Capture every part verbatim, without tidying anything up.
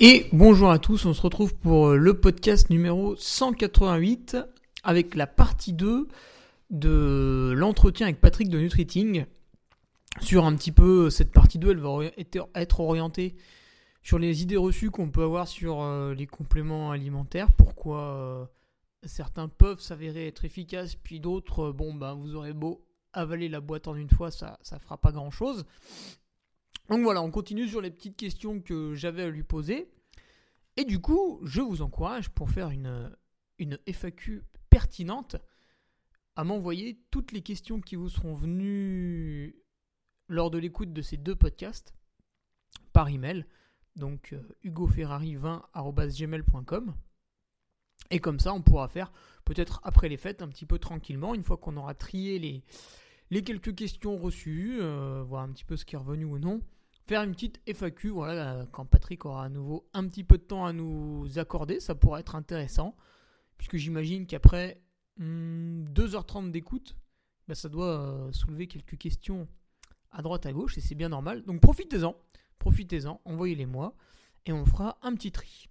Et bonjour à tous, on se retrouve pour le podcast numéro cent quatre-vingt-huit avec la partie deux de l'entretien avec Patrick de Nutriting. Sur un petit peu, cette partie deux, elle va être orientée sur les idées reçues qu'on peut avoir sur les compléments alimentaires, pourquoi certains peuvent s'avérer être efficaces, puis d'autres, bon ben vous aurez beau avaler la boîte en une fois, ça ça fera pas grand chose. Donc voilà, on continue sur les petites questions que j'avais à lui poser. Et du coup, je vous encourage pour faire une, une F A Q pertinente à m'envoyer toutes les questions qui vous seront venues lors de l'écoute de ces deux podcasts par email. Donc ugo ferrari vingt arobase gmail point com. Et comme ça, on pourra faire peut-être après les fêtes un petit peu tranquillement, une fois qu'on aura trié les, les quelques questions reçues, euh, voir un petit peu ce qui est revenu ou non. Faire une petite F A Q, voilà, quand Patrick aura à nouveau un petit peu de temps à nous accorder, ça pourra être intéressant, puisque j'imagine qu'après hmm, deux heures trente d'écoute, bah, ça doit euh, soulever quelques questions à droite à gauche, et c'est bien normal. Donc profitez-en, profitez-en, envoyez-les-moi, et on fera un petit tri.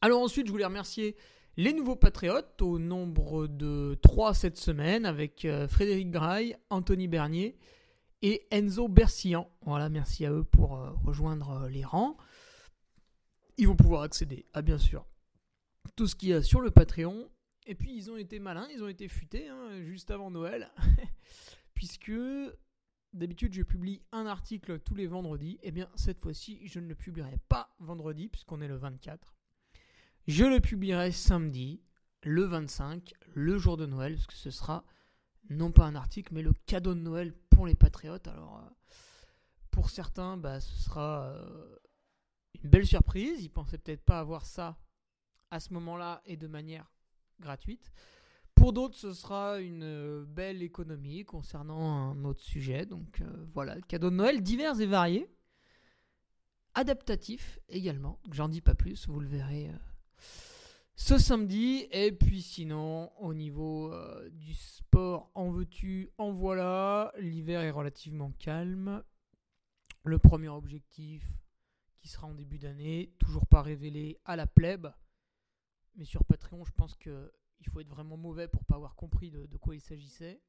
Alors ensuite, je voulais remercier les nouveaux patriotes, au nombre de trois cette semaine, avec euh, Frédéric Grail, Anthony Bernier, et Enzo Bercyan. Voilà, merci à eux pour euh, rejoindre euh, les rangs. Ils vont pouvoir accéder à, bien sûr, tout ce qu'il y a sur le Patreon. Et puis, ils ont été malins, ils ont été futés, hein, juste avant Noël. Puisque, d'habitude, je publie un article tous les vendredis. Eh bien, cette fois-ci, je ne le publierai pas vendredi, puisqu'on est le vingt-quatre. Je le publierai samedi, le vingt-cinq, le jour de Noël, parce que ce sera non pas un article, mais le cadeau de Noël pour les patriotes. Alors, euh, pour certains, bah, ce sera euh, une belle surprise. Ils ne pensaient peut-être pas avoir ça à ce moment-là et de manière gratuite. Pour d'autres, ce sera une euh, belle économie concernant un autre sujet. Donc euh, voilà, cadeau de Noël divers et variés, adaptatif également. Donc, j'en dis pas plus, vous le verrez euh, ce samedi. Et puis sinon, au niveau euh, du sport, en veux-tu, en voilà, l'hiver est relativement calme. Le premier objectif qui sera en début d'année, toujours pas révélé à la plèbe, mais sur Patreon, je pense qu'il faut être vraiment mauvais pour pas avoir compris de, de quoi il s'agissait.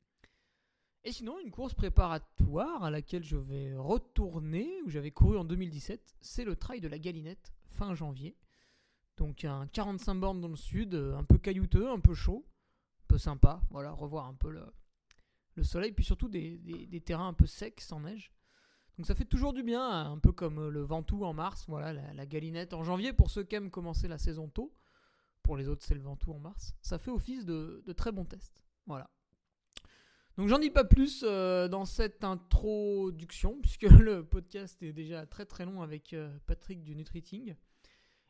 Et sinon, une course préparatoire à laquelle je vais retourner, où j'avais couru en deux mille dix-sept, c'est le trail de la Galinette, fin janvier. Donc un quarante-cinq bornes dans le sud, un peu caillouteux, un peu chaud, un peu sympa, voilà, revoir un peu le, le soleil, puis surtout des, des, des terrains un peu secs, sans neige. Donc ça fait toujours du bien, un peu comme le Ventoux en mars, voilà, la, la Galinette en janvier, pour ceux qui aiment commencer la saison tôt, pour les autres c'est le Ventoux en mars, ça fait office de, de très bons tests, voilà. Donc j'en dis pas plus euh, dans cette introduction, puisque le podcast est déjà très très long avec euh, Patrick du Nutriting.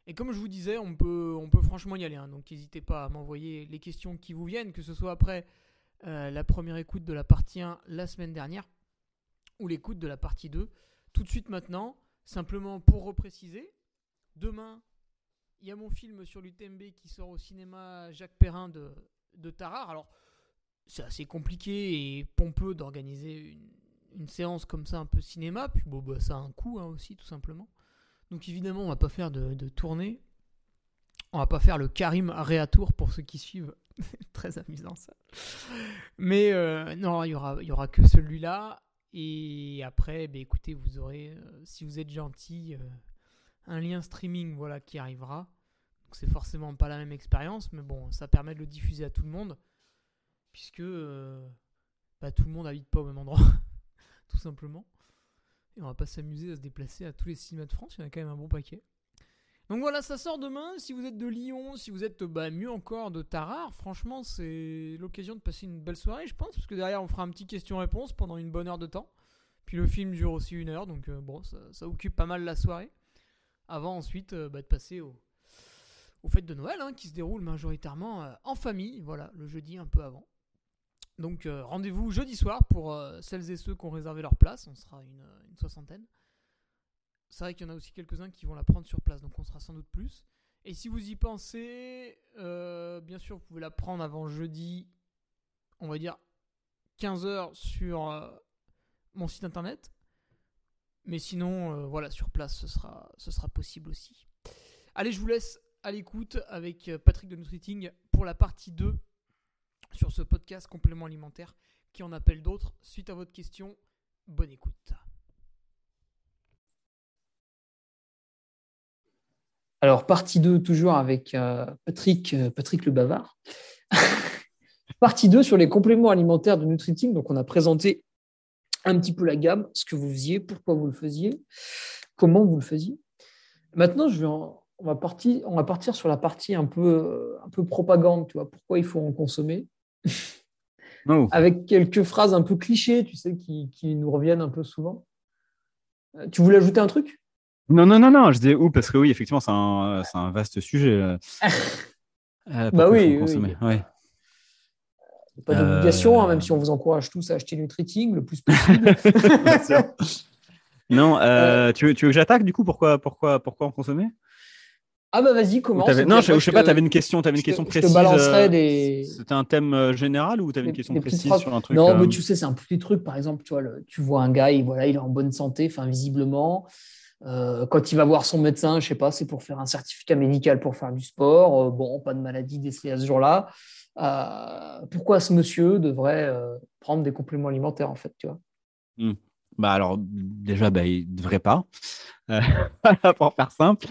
Et comme je vous disais, on peut, on peut franchement y aller, hein. Donc n'hésitez pas à m'envoyer les questions qui vous viennent, que ce soit après euh, la première écoute de la partie un la semaine dernière, ou l'écoute de la partie deux, tout de suite maintenant. Simplement pour repréciser, demain, il y a mon film sur l'U T M B qui sort au cinéma, Jacques Perrin de, de Tarare. Alors, c'est assez compliqué et pompeux d'organiser une, une séance comme ça un peu cinéma, puis bon, bah, ça a un coût hein, aussi tout simplement. Donc évidemment on va pas faire de, de tournée, on va pas faire le Karim Réatour pour ceux qui suivent, très amusant ça, mais euh, non, il y aura, y aura que celui-là. Et après, bah, écoutez, vous aurez, euh, si vous êtes gentil, euh, un lien streaming voilà, qui arrivera. Donc c'est forcément pas la même expérience, mais bon, ça permet de le diffuser à tout le monde, puisque euh, bah, tout le monde n'habite pas au même endroit, tout simplement. Et on va pas s'amuser à se déplacer à tous les cinémas de France, il y en a quand même un bon paquet. Donc voilà, ça sort demain. Si vous êtes de Lyon, si vous êtes bah, mieux encore de Tarare, franchement c'est l'occasion de passer une belle soirée je pense, parce que derrière on fera un petit question-réponse pendant une bonne heure de temps, puis le film dure aussi une heure, donc euh, bon ça, ça occupe pas mal la soirée, avant ensuite euh, bah, de passer au, aux fêtes de Noël hein, qui se déroulent majoritairement euh, en famille, voilà, le jeudi un peu avant. Donc euh, rendez-vous jeudi soir pour euh, celles et ceux qui ont réservé leur place, on sera une, une soixantaine. C'est vrai qu'il y en a aussi quelques-uns qui vont la prendre sur place, donc on sera sans doute plus. Et si vous y pensez, euh, bien sûr, vous pouvez la prendre avant jeudi, on va dire quinze heures sur euh, mon site internet. Mais sinon, euh, voilà, sur place, ce sera, ce sera possible aussi. Allez, je vous laisse à l'écoute avec Patrick de Nutriting pour la partie deux sur ce podcast Compléments alimentaires qui en appelle d'autres. Suite à votre question, bonne écoute. Alors, partie deux, toujours avec euh, Patrick, euh, Patrick le bavard. Partie deux sur les compléments alimentaires de Nutriting. Donc, on a présenté un petit peu la gamme, ce que vous faisiez, pourquoi vous le faisiez, comment vous le faisiez. Maintenant, je vais en, on, va partir, on va partir sur la partie un peu, un peu propagande, tu vois, pourquoi il faut en consommer. Oh. Avec quelques phrases un peu clichés, tu sais, qui, qui nous reviennent un peu souvent. Euh, tu voulais ajouter un truc ? Non, non, non, non, je disais où, parce que oui, effectivement, c'est un, c'est un vaste sujet. euh, bah oui, oui, oui. Ouais. Pas d'obligation, euh... hein, même si on vous encourage tous à acheter Nutriting le plus possible. Bien sûr. Non, euh, ouais. tu, veux, tu veux que j'attaque, du coup, pourquoi, pourquoi, pourquoi en consommer ? Ah bah vas-y, commence. Non, je, je sais pas, tu avais une question, t'avais une question te, précise. Je te balancerais des... C'était un thème général ou tu avais une question précise sur un truc ? Non, euh... mais tu sais, c'est un petit truc, par exemple, tu vois, le, tu vois un gars, il, voilà, il est en bonne santé, enfin, visiblement... Euh, quand il va voir son médecin, je sais pas, c'est pour faire un certificat médical pour faire du sport. Euh, bon, pas de maladie décelée à ce jour-là. Euh, pourquoi ce monsieur devrait euh, prendre des compléments alimentaires en fait, tu vois ? Mmh. Bah alors déjà, bah, il ne devrait pas. Euh, pour faire simple.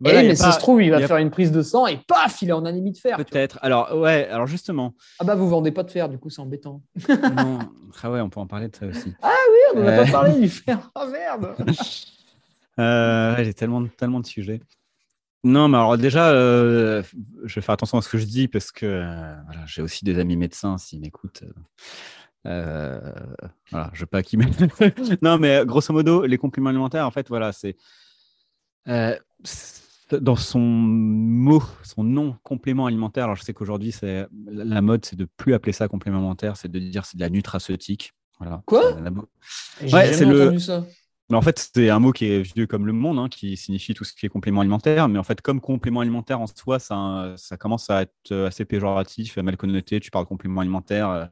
Voilà, et, mais ça si se trouve, il va il faire a... une prise de sang et paf, il est en anémie de fer. Peut-être. Alors ouais, alors justement. Ah bah vous vendez pas de fer, du coup c'est embêtant. Non. Ah ouais, on peut en parler de ça aussi. Ah oui, on n'a euh... pas parlé du fer. Ah oh, merde. Euh, ouais, j'ai tellement, tellement de sujets. Non, mais alors déjà, euh, je vais faire attention à ce que je dis parce que euh, voilà, j'ai aussi des amis médecins s'ils m'écoutent. Euh, euh, voilà, je ne veux pas qu'ils m'écoutent. Non, mais grosso modo, les compléments alimentaires, en fait, voilà, c'est, euh, c'est dans son mot, son nom, complément alimentaire. Alors, je sais qu'aujourd'hui, c'est, la mode, c'est de ne plus appeler ça complément alimentaire, c'est de dire c'est de la nutraceutique. Voilà. Quoi ? C'est la... Ouais, j'ai jamais entendu ça. Mais en fait, c'est un mot qui est vieux comme le monde, hein, qui signifie tout ce qui est complément alimentaire. Mais en fait, comme complément alimentaire en soi, ça, ça commence à être assez péjoratif, mal connoté. Tu parles de complément alimentaire. Euh,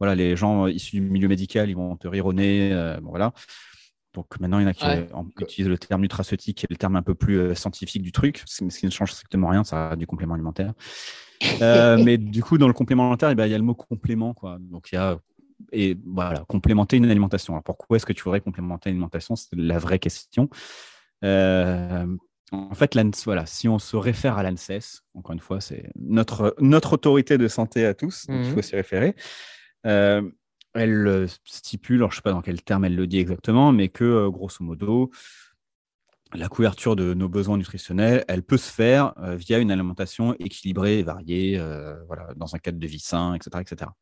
voilà, les gens issus du milieu médical, ils vont te rire au nez. Euh, bon, voilà. Donc maintenant, il y en a qui ouais. en, utilisent le terme nutraceutique, qui est le terme un peu plus euh, scientifique du truc, mais ce qui ne change strictement rien, ça a du complément alimentaire. Euh, mais du coup, dans le complément alimentaire, eh ben, il y a le mot complément, quoi. Donc il y a. Et voilà, complémenter une alimentation. Alors pourquoi est-ce que tu voudrais complémenter une alimentation ? C'est la vraie question. Euh, en fait, voilà, si on se réfère à l'A N S E S, encore une fois, c'est notre, notre autorité de santé à tous, donc il mmh. faut s'y référer. Euh, elle stipule, alors je ne sais pas dans quel terme elle le dit exactement, mais que grosso modo, la couverture de nos besoins nutritionnels, elle peut se faire euh, via une alimentation équilibrée et variée, euh, voilà, dans un cadre de vie sain, et cetera, et cetera.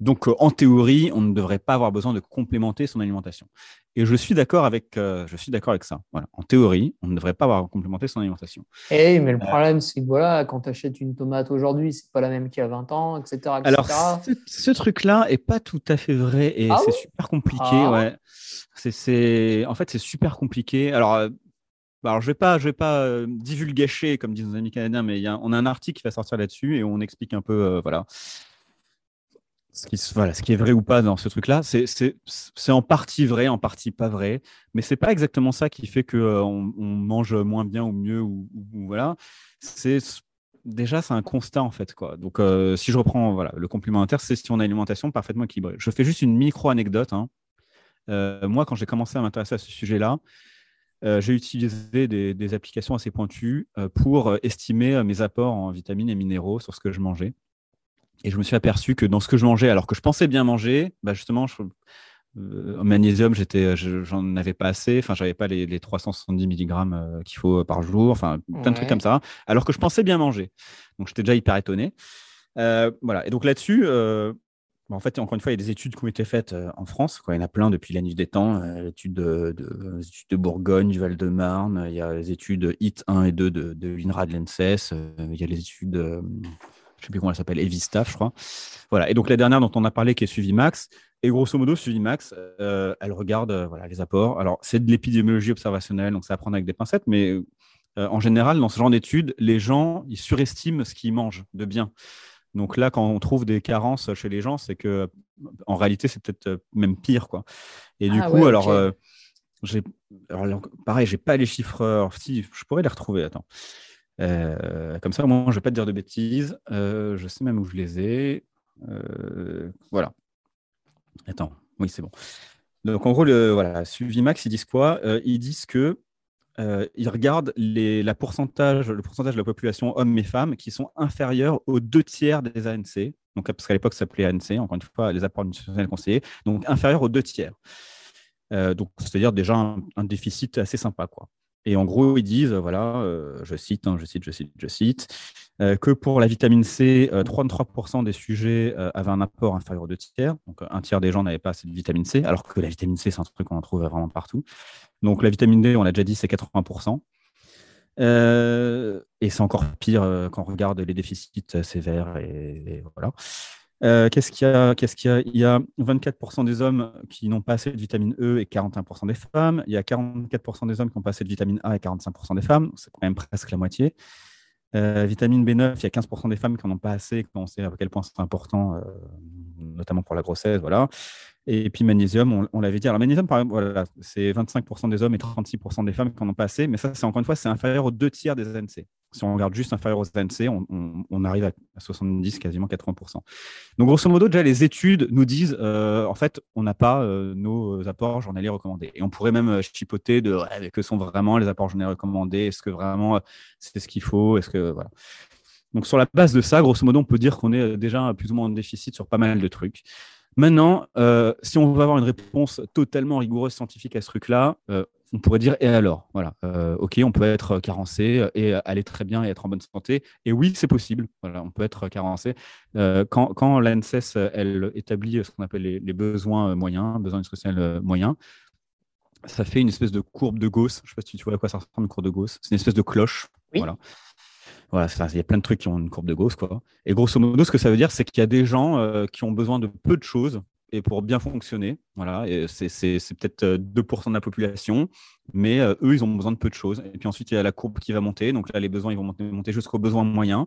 Donc, euh, en théorie, on ne devrait pas avoir besoin de complémenter son alimentation. Et je suis d'accord avec, euh, je suis d'accord avec ça. Voilà. En théorie, on ne devrait pas avoir complémenté son alimentation. Hey, mais le problème, euh, c'est que voilà, quand tu achètes une tomate aujourd'hui, c'est pas la même qu'il y a vingt ans, et cetera et cetera. Alors, ce, ce truc-là n'est pas tout à fait vrai et ah c'est oui super compliqué. Ah. Ouais. C'est, c'est... En fait, c'est super compliqué. Alors, euh, Alors, je ne vais pas, je vais pas euh, divulgacher, comme disent nos amis canadiens, mais y a, on a un article qui va sortir là-dessus et on explique un peu, euh, voilà, ce qui, voilà, ce qui est vrai ou pas dans ce truc-là, c'est, c'est, c'est en partie vrai, en partie pas vrai, mais c'est pas exactement ça qui fait qu'on euh, on mange moins bien ou mieux, ou, ou, ou voilà. C'est, déjà, c'est un constat, en fait, quoi. Donc, euh, si je reprends voilà, le complément alimentaire, c'est sur une alimentation parfaitement équilibrée. Je fais juste une micro-anecdote. Hein. Euh, moi, quand j'ai commencé à m'intéresser à ce sujet-là, Euh, j'ai utilisé des, des applications assez pointues euh, pour estimer euh, mes apports en vitamines et minéraux sur ce que je mangeais. Et je me suis aperçu que dans ce que je mangeais, alors que je pensais bien manger, bah justement, je, euh, en magnésium, j'étais, je, j'en avais pas assez. Enfin, j'avais pas les, les trois cent soixante-dix milligrammes euh, qu'il faut par jour. Enfin, plein ouais. de trucs comme ça. Alors que je pensais bien manger. Donc, j'étais déjà hyper étonné. Euh, voilà. Et donc là-dessus... Euh, En fait, encore une fois, il y a des études qui ont été faites en France. Quoi. Il y en a plein depuis la nuit des temps. L'étude de, de, les études de Bourgogne, du Val-de-Marne. Il y a les études I T un et deux de, de l'I N R A, de l'A N S E S. Il y a les études, je ne sais plus comment elle s'appelle, Evistaf, je crois. Voilà. Et donc, la dernière dont on a parlé, qui est S U.V I.MAX. Et grosso modo, S U.V I.MAX, euh, elle regarde euh, voilà, les apports. Alors, c'est de l'épidémiologie observationnelle, donc ça va prendre avec des pincettes. Mais euh, en général, dans ce genre d'études, les gens, ils surestiment ce qu'ils mangent de bien. Donc là, quand on trouve des carences chez les gens, c'est que en réalité, c'est peut-être même pire, quoi. Et ah, du coup, ouais, alors, okay. euh, j'ai, alors, pareil, j'ai pas les chiffres. Alors, si, je pourrais les retrouver. Attends. Euh, comme ça, moi, je vais pas te dire de bêtises. Euh, je sais même où je les ai. Euh, voilà. Attends. Oui, c'est bon. Donc en gros, le voilà, S U.V I.MAX, ils disent quoi ? euh, Ils disent que Euh, ils regardent les, la pourcentage, le pourcentage de la population hommes et femmes qui sont inférieurs aux deux tiers des A N C, donc, parce qu'à l'époque ça s'appelait A N C, encore une fois les apports nutritionnels conseillés, donc inférieurs aux deux tiers. Euh, donc, c'est-à-dire déjà un, un déficit assez sympa, quoi. Et en gros, ils disent, voilà, euh, je cite, hein, je cite, je cite, je cite, euh, que pour la vitamine C, euh, trente-trois pour cent des sujets euh, avaient un apport inférieur aux deux tiers. Donc, un tiers des gens n'avaient pas assez de vitamine C, alors que la vitamine C, c'est un truc qu'on en trouve vraiment partout. Donc, la vitamine D, on l'a déjà dit, c'est quatre-vingts pour cent. Euh, et c'est encore pire euh, quand on regarde les déficits euh, sévères et, et voilà. Euh, qu'est-ce qu'il y a, qu'est-ce qu'il y a il y a vingt-quatre pour cent des hommes qui n'ont pas assez de vitamine E et quarante et un pour cent des femmes. Il y a quarante-quatre pour cent des hommes qui n'ont pas assez de vitamine A et quarante-cinq pour cent des femmes. C'est quand même presque la moitié. Euh, vitamine B neuf, il y a quinze pour cent des femmes qui n'en ont pas assez, quand on sait à quel point c'est important, euh, notamment pour la grossesse. Voilà. Et puis magnésium, on, on l'avait dit. Alors magnésium, par exemple, voilà, c'est vingt-cinq pour cent des hommes et trente-six pour cent des femmes qui n'en ont pas assez. Mais ça, c'est encore une fois, c'est inférieur aux deux tiers des A N C. Si on regarde juste inférieur aux A N C, on, on, on arrive à soixante-dix, quasiment quatre-vingts pour cent. Donc, grosso modo, déjà, les études nous disent, euh, en fait, on n'a pas euh, nos apports journaliers recommandés. Et on pourrait même chipoter de ouais, que sont vraiment les apports journaliers recommandés, est-ce que vraiment c'est ce qu'il faut, est-ce que, voilà. Donc, sur la base de ça, grosso modo, on peut dire qu'on est déjà plus ou moins en déficit sur pas mal de trucs. Maintenant, euh, si on veut avoir une réponse totalement rigoureuse scientifique à ce truc-là, euh, on pourrait dire « et alors ?» voilà. euh, Ok, on peut être carencé et aller très bien et être en bonne santé. Et oui, c'est possible. Voilà, on peut être carencé. Euh, quand quand l'A N S E S elle établit ce qu'on appelle les, les besoins moyens, besoins nutritionnels moyens, ça fait une espèce de courbe de Gauss. Je ne sais pas si tu vois à quoi ça ressemble, une courbe de Gauss. C'est une espèce de cloche. Oui. Voilà. Voilà, il y a plein de trucs qui ont une courbe de Gauss, quoi. Et grosso modo, ce que ça veut dire, c'est qu'il y a des gens euh, qui ont besoin de peu de choses et pour bien fonctionner. Voilà, et c'est, c'est, c'est peut-être deux pour cent de la population, mais euh, eux, ils ont besoin de peu de choses. Et puis ensuite, il y a la courbe qui va monter. Donc là, les besoins, ils vont monter, monter jusqu'au besoin moyen.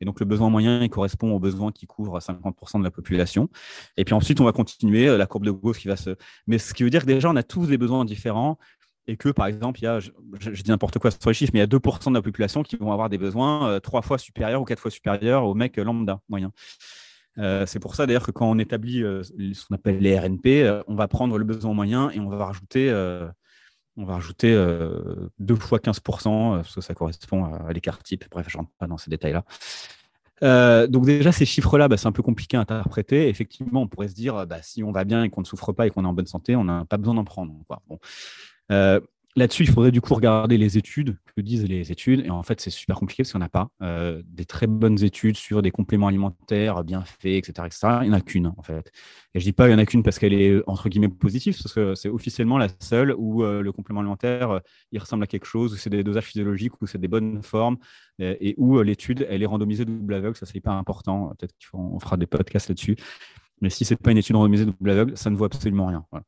Et donc, le besoin moyen, il correspond aux besoins qui couvrent cinquante pour cent de la population. Et puis ensuite, on va continuer euh, la courbe de Gauss qui va se... Mais ce qui veut dire que déjà, on a tous des besoins différents. Et que, par exemple, il y a, je, je dis n'importe quoi sur les chiffres, mais il y a deux pour cent de la population qui vont avoir des besoins euh, trois fois supérieurs ou quatre fois supérieurs au mec lambda moyen. Euh, c'est pour ça, d'ailleurs, que quand on établit euh, ce qu'on appelle les R N P, euh, on va prendre le besoin moyen et on va rajouter, euh, on va rajouter euh, deux fois quinze pour cent, euh, parce que ça correspond à l'écart type. Bref, je ne rentre pas dans ces détails-là. Euh, donc déjà, ces chiffres-là, bah, c'est un peu compliqué à interpréter. Effectivement, on pourrait se dire, bah, si on va bien et qu'on ne souffre pas et qu'on est en bonne santé, on n'a pas besoin d'en prendre. Quoi. Bon. Euh, là-dessus, il faudrait du coup regarder les études, que disent les études, et en fait, c'est super compliqué parce qu'il n'y en a pas. Euh, des très bonnes études sur des compléments alimentaires bien faits, et cetera, et cetera, il n'y en a qu'une, en fait. Et je dis pas il n'y en a qu'une parce qu'elle est, entre guillemets, positive, parce que c'est officiellement la seule où euh, le complément alimentaire, euh, il ressemble à quelque chose, où c'est des dosages physiologiques, où c'est des bonnes formes, euh, et où euh, l'étude, elle est randomisée double aveugle, ça, c'est hyper important. Peut-être qu'on fera des podcasts là-dessus. Mais si c'est pas une étude randomisée double aveugle, ça ne vaut absolument rien. Voilà.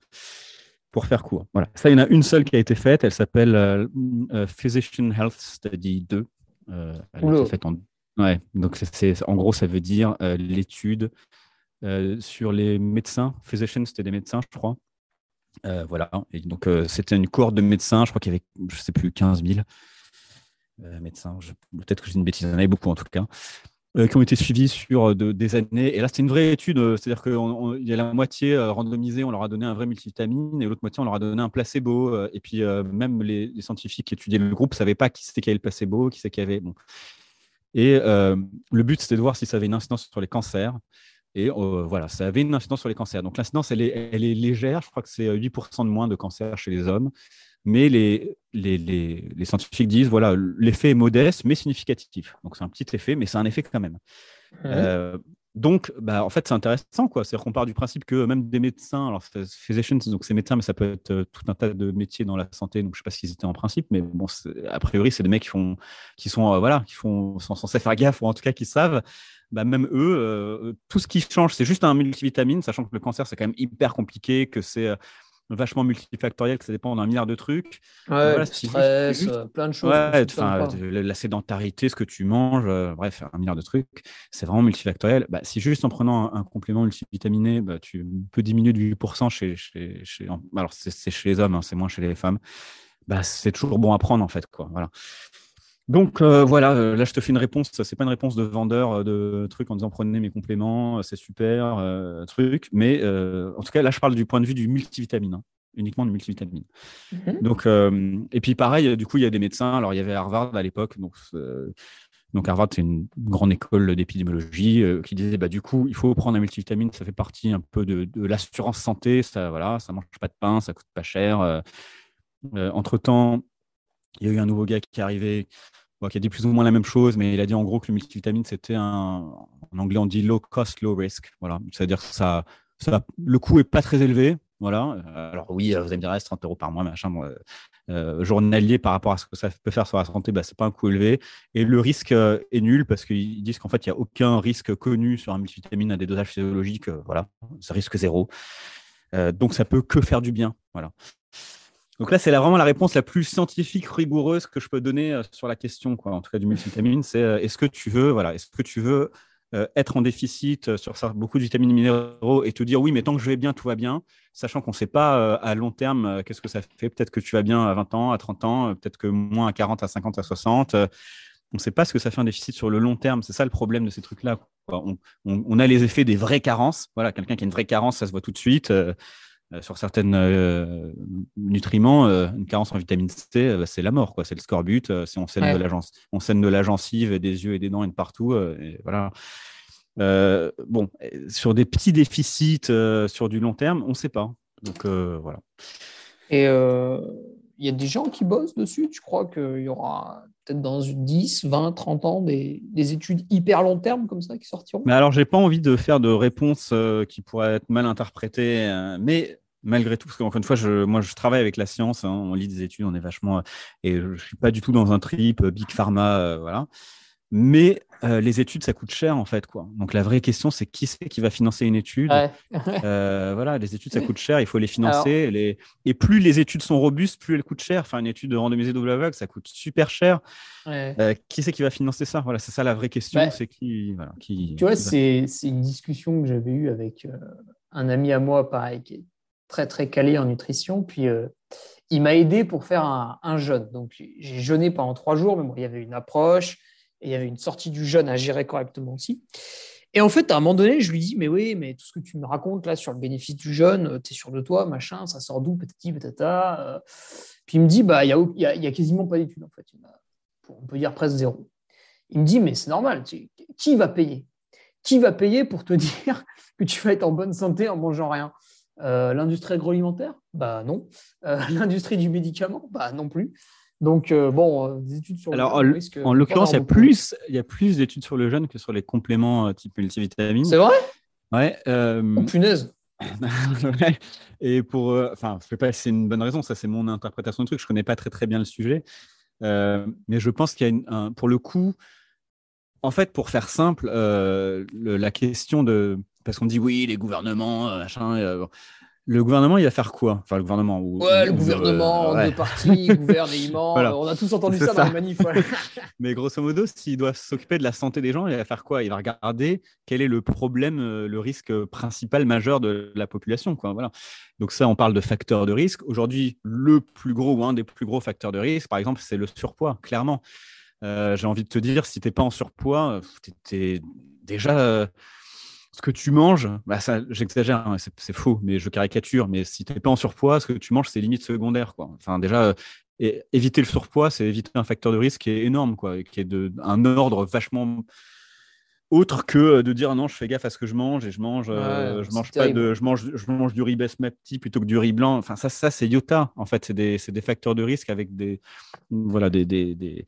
Pour faire court, voilà. Ça, il y en a une seule qui a été faite. Elle s'appelle euh, euh, Physician Health Study deux. Euh, elle a été faite en... Ouais. Donc, c'est, c'est, en gros, ça veut dire euh, l'étude euh, sur les médecins. Physician, c'était des médecins, je crois. Euh, voilà. Et donc, euh, c'était une cohorte de médecins. Je crois qu'il y avait, je ne sais plus, quinze mille euh, médecins. Je... Peut-être que j'ai une bêtise. Il y en avait beaucoup, en tout cas, euh, qui ont été suivis sur de, des années. Et là, c'est une vraie étude. Euh, c'est-à-dire qu'il y a la moitié euh, randomisée. On leur a donné un vrai multivitamine et l'autre moitié, on leur a donné un placebo. Euh, et puis, euh, même les, les scientifiques qui étudiaient le groupe ne savaient pas qui c'était qui avait le placebo, qui c'était qui avait... Bon. Et euh, le but, c'était de voir si ça avait une incidence sur les cancers. Et euh, voilà, ça avait une incidence sur les cancers. Donc, l'incidence, elle est, elle est légère. Je crois que c'est huit pour cent de moins de cancers chez les hommes. Mais les, les, les, les scientifiques disent, voilà, l'effet est modeste, mais significatif. Donc, c'est un petit effet, mais c'est un effet quand même. Mmh. Euh, donc, bah, en fait, c'est intéressant, quoi. C'est-à-dire qu'on part du principe que même des médecins, alors, physicians, donc c'est médecins, mais ça peut être tout un tas de métiers dans la santé. Donc, je ne sais pas s'ils étaient en principe, mais bon, a priori, c'est des mecs qui font, qui sont, euh, voilà, qui font, sont censés faire gaffe, ou en tout cas qui savent. Bah, même eux, euh, tout ce qui change, c'est juste un multivitamine, sachant que le cancer, c'est quand même hyper compliqué, que c'est euh, vachement multifactoriel, que ça dépend d'un milliard de trucs. Ouais, voilà, le stress, juste, juste... plein de choses. Ouais, la, la sédentarité, ce que tu manges, euh, bref, un milliard de trucs, c'est vraiment multifactoriel. Bah, si juste en prenant un, un complément multivitaminé, bah, tu peux diminuer de huit pour cent chez... chez, chez... Alors, c'est, c'est chez les hommes, hein, c'est moins chez les femmes. Bah, c'est toujours bon à prendre, en fait, quoi. Voilà. Donc euh, voilà, là je te fais une réponse, c'est pas une réponse de vendeur de trucs en disant prenez mes compléments, c'est super, euh, truc, mais euh, en tout cas là je parle du point de vue du multivitamine, hein, uniquement du multivitamine. Mm-hmm. Donc, euh, et puis pareil, du coup il y a des médecins, alors il y avait Harvard à l'époque, donc, euh, donc Harvard c'est une grande école d'épidémiologie euh, qui disait bah, du coup il faut prendre un multivitamine, ça fait partie un peu de, de l'assurance santé, ça voilà, ça mange pas de pain, ça coûte pas cher. Euh, euh, entre-temps, il y a eu un nouveau gars qui est arrivé, bon, qui a dit plus ou moins la même chose, mais il a dit en gros que le multivitamine, c'était un... En anglais, on dit « low cost, low risk ». Voilà. C'est-à-dire que ça, ça, le coût n'est pas très élevé. Voilà. Alors oui, vous allez me dire « trente euros par mois, machin bon, ». Euh, journalier par rapport à ce que ça peut faire sur la santé, bah, ce n'est pas un coût élevé. Et le risque euh, est nul parce qu'ils disent qu'en fait, il n'y a aucun risque connu sur un multivitamine à des dosages physiologiques. Euh, voilà, c'est risque zéro. Euh, donc, ça ne peut que faire du bien. Voilà. Donc là, c'est la, vraiment la réponse la plus scientifique, rigoureuse que je peux donner euh, sur la question, quoi, en tout cas du multivitamine, c'est euh, est-ce que tu veux, voilà, est-ce que tu veux euh, être en déficit euh, sur ça, beaucoup de vitamines minéraux et te dire oui, mais tant que je vais bien, tout va bien, sachant qu'on ne sait pas euh, à long terme euh, qu'est-ce que ça fait. Peut-être que tu vas bien à vingt ans, à trente ans, euh, peut-être que moins à quarante, à cinquante, à soixante. Euh, on ne sait pas ce que ça fait un déficit sur le long terme. C'est ça le problème de ces trucs-là, quoi. On, on, on a les effets des vraies carences. Voilà, quelqu'un qui a une vraie carence, ça se voit tout de suite. Euh, Euh, sur certains euh, nutriments, euh, une carence en vitamine C, euh, bah, c'est la mort, quoi. C'est le scorbut, euh, c'est on saigne ouais. de la gencive, on saigne de la gencive, des yeux et des dents et de partout. Euh, et voilà. Euh, bon, sur des petits déficits, euh, sur du long terme, on ne sait pas. Donc euh, voilà. Et il euh, y a des gens qui bossent dessus. Tu crois qu'il y aura peut-être dans dix, vingt, trente ans des, des études hyper long terme comme ça qui sortiront? Mais alors, j'ai pas envie de faire de réponses euh, qui pourraient être mal interprétées, euh, mais malgré tout, parce qu'encore une fois, je, moi, je travaille avec la science, hein, on lit des études, on est vachement... Et je ne suis pas du tout dans un trip Big Pharma, euh, voilà. Mais euh, les études, ça coûte cher, en fait, quoi. Donc, la vraie question, c'est qui c'est qui va financer une étude? Ouais. euh, Voilà, les études, ça coûte cher, il faut les financer. Alors... Les... Et plus les études sont robustes, plus elles coûtent cher. Enfin, une étude randomisée double aveugle, ça coûte super cher. Ouais. Euh, qui c'est qui va financer ça? Voilà, c'est ça la vraie question, ouais. c'est qui... Voilà, qui... Tu vois, c'est, c'est une discussion que j'avais eue avec euh, un ami à moi, pareil, qui très très calé en nutrition, puis euh, il m'a aidé pour faire un, un jeûne. Donc j'ai jeûné pendant trois jours, mais bon, il y avait une approche et il y avait une sortie du jeûne à gérer correctement aussi. Et en fait, à un moment donné, je lui dis, mais oui, mais tout ce que tu me racontes là sur le bénéfice du jeûne, t'es sûr de toi, machin, ça sort d'où, patati, patata. Puis il me dit, bah il y a, y a, y a quasiment pas d'études en fait, il y a, on peut dire presque zéro. Il me dit, mais c'est normal, tu, qui va payer, qui va payer pour te dire que tu vas être en bonne santé en mangeant rien? Euh, l'industrie agroalimentaire, bah non. Euh, l'industrie du médicament, bah non plus. Donc euh, bon, euh, des études sur. Alors le risque, en l'occurrence, il y a plus, il y a plus d'études sur le jeûne que sur les compléments euh, type multivitamines. C'est vrai. Ouais. Euh... Oh, punaise. Et pour, enfin, euh, je sais pas si c'est une bonne raison. Ça, c'est mon interprétation du truc. Je connais pas très très bien le sujet, euh, mais je pense qu'il y a une, un, pour le coup, en fait, pour faire simple, euh, le, la question de. Parce qu'on dit oui, les gouvernements, machin. Euh, Le gouvernement, il va faire quoi? Enfin, le gouvernement. Ou, ouais, le gouvernement, euh, ouais. Nos partis, gouvernement. Voilà. On a tous entendu ça, ça dans les manifs. Ouais. Mais grosso modo, s'il doit s'occuper de la santé des gens, il va faire quoi? Il va regarder quel est le problème, le risque principal majeur de la population, quoi. Voilà. Donc ça, on parle de facteurs de risque. Aujourd'hui, le plus gros ou un des plus gros facteurs de risque, par exemple, c'est le surpoids, clairement. Euh, j'ai envie de te dire, si tu n'es pas en surpoids, tu es déjà... Euh, ce que tu manges, bah ça, j'exagère, hein, c'est, c'est faux, mais je caricature, mais si tu n'es pas en surpoids, ce que tu manges, c'est limite secondaire, quoi. Enfin, déjà, euh, et éviter le surpoids, c'est éviter un facteur de risque qui est énorme, quoi, qui est de, un ordre vachement autre que de dire non, je fais gaffe à ce que je mange et je mange, euh, ouais, je mange pas de, je mange, je mange du riz basmati plutôt que du riz blanc. Enfin, ça, ça c'est iota, en fait, c'est des, c'est des facteurs de risque avec des, voilà, des, des, des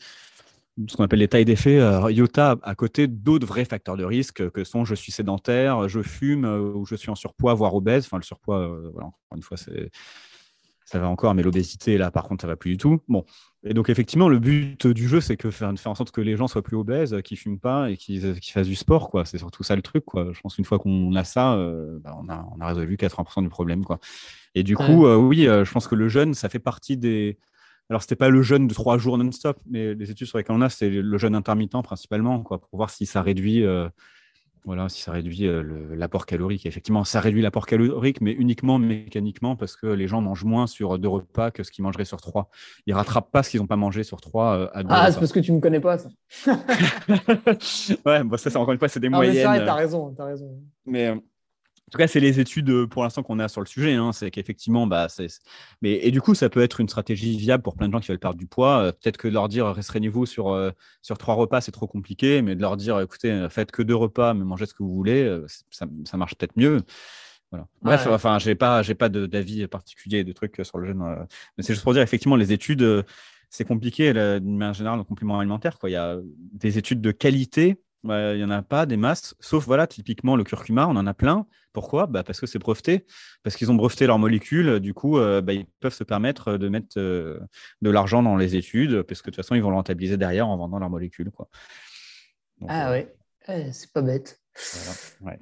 ce qu'on appelle les tailles d'effet euh, iota à côté d'autres vrais facteurs de risque que sont je suis sédentaire, je fume euh, ou je suis en surpoids, voire obèse. Enfin, le surpoids, euh, voilà, encore une fois, c'est... ça va encore, mais l'obésité, là, par contre, ça va plus du tout. Bon. Et donc, effectivement, le but du jeu, c'est de faire, faire en sorte que les gens soient plus obèses, qu'ils fument pas et qu'ils, qu'ils fassent du sport, quoi. C'est surtout ça le truc, quoi. Je pense qu'une fois qu'on a ça, euh, bah, on, a, on a résolu quatre-vingts pour cent du problème, quoi. Et du coup, ouais. euh, oui, euh, je pense que le jeûne, ça fait partie des... Alors, ce n'était pas le jeûne de trois jours non-stop, mais les études sur lesquelles on a, c'est le jeûne intermittent principalement, quoi, pour voir si ça réduit, euh, voilà, si ça réduit euh, le, l'apport calorique. Et effectivement, ça réduit l'apport calorique, mais uniquement mécaniquement parce que les gens mangent moins sur deux repas que ce qu'ils mangeraient sur trois. Ils ne rattrapent pas ce qu'ils n'ont pas mangé sur trois euh, à deux ah, repas. C'est parce que tu ne me connais pas, ça. Ouais, bon, ça, ça, encore une fois, c'est des non, moyennes. Mais ça, tu as raison, tu as raison. Mais... Euh... En tout cas, c'est les études pour l'instant qu'on a sur le sujet. Hein. C'est qu'effectivement, bah, c'est... Mais, et du coup, ça peut être une stratégie viable pour plein de gens qui veulent perdre du poids. Euh, peut-être que de leur dire restreignez-vous sur, euh, sur trois repas, c'est trop compliqué, mais de leur dire écoutez, faites que deux repas, mais mangez ce que vous voulez, euh, ça, ça marche peut-être mieux. Voilà. Bref, ouais, ouais. Enfin, j'ai pas, j'ai pas de, d'avis particulier de trucs sur le jeûne. Euh... Mais c'est juste pour dire effectivement, les études, euh, c'est compliqué là, d'une manière générale en complément alimentaire, quoi. Il y a des études de qualité. Il bah, n'y en a pas des masses, sauf voilà, typiquement le curcuma, on en a plein. Pourquoi? Bah, parce que c'est breveté, parce qu'ils ont breveté leurs molécules, du coup, euh, bah, ils peuvent se permettre de mettre euh, de l'argent dans les études, parce que de toute façon, ils vont le rentabiliser derrière en vendant leurs molécules, quoi. Donc, ah euh... ouais, euh, c'est pas bête. Voilà. Ouais.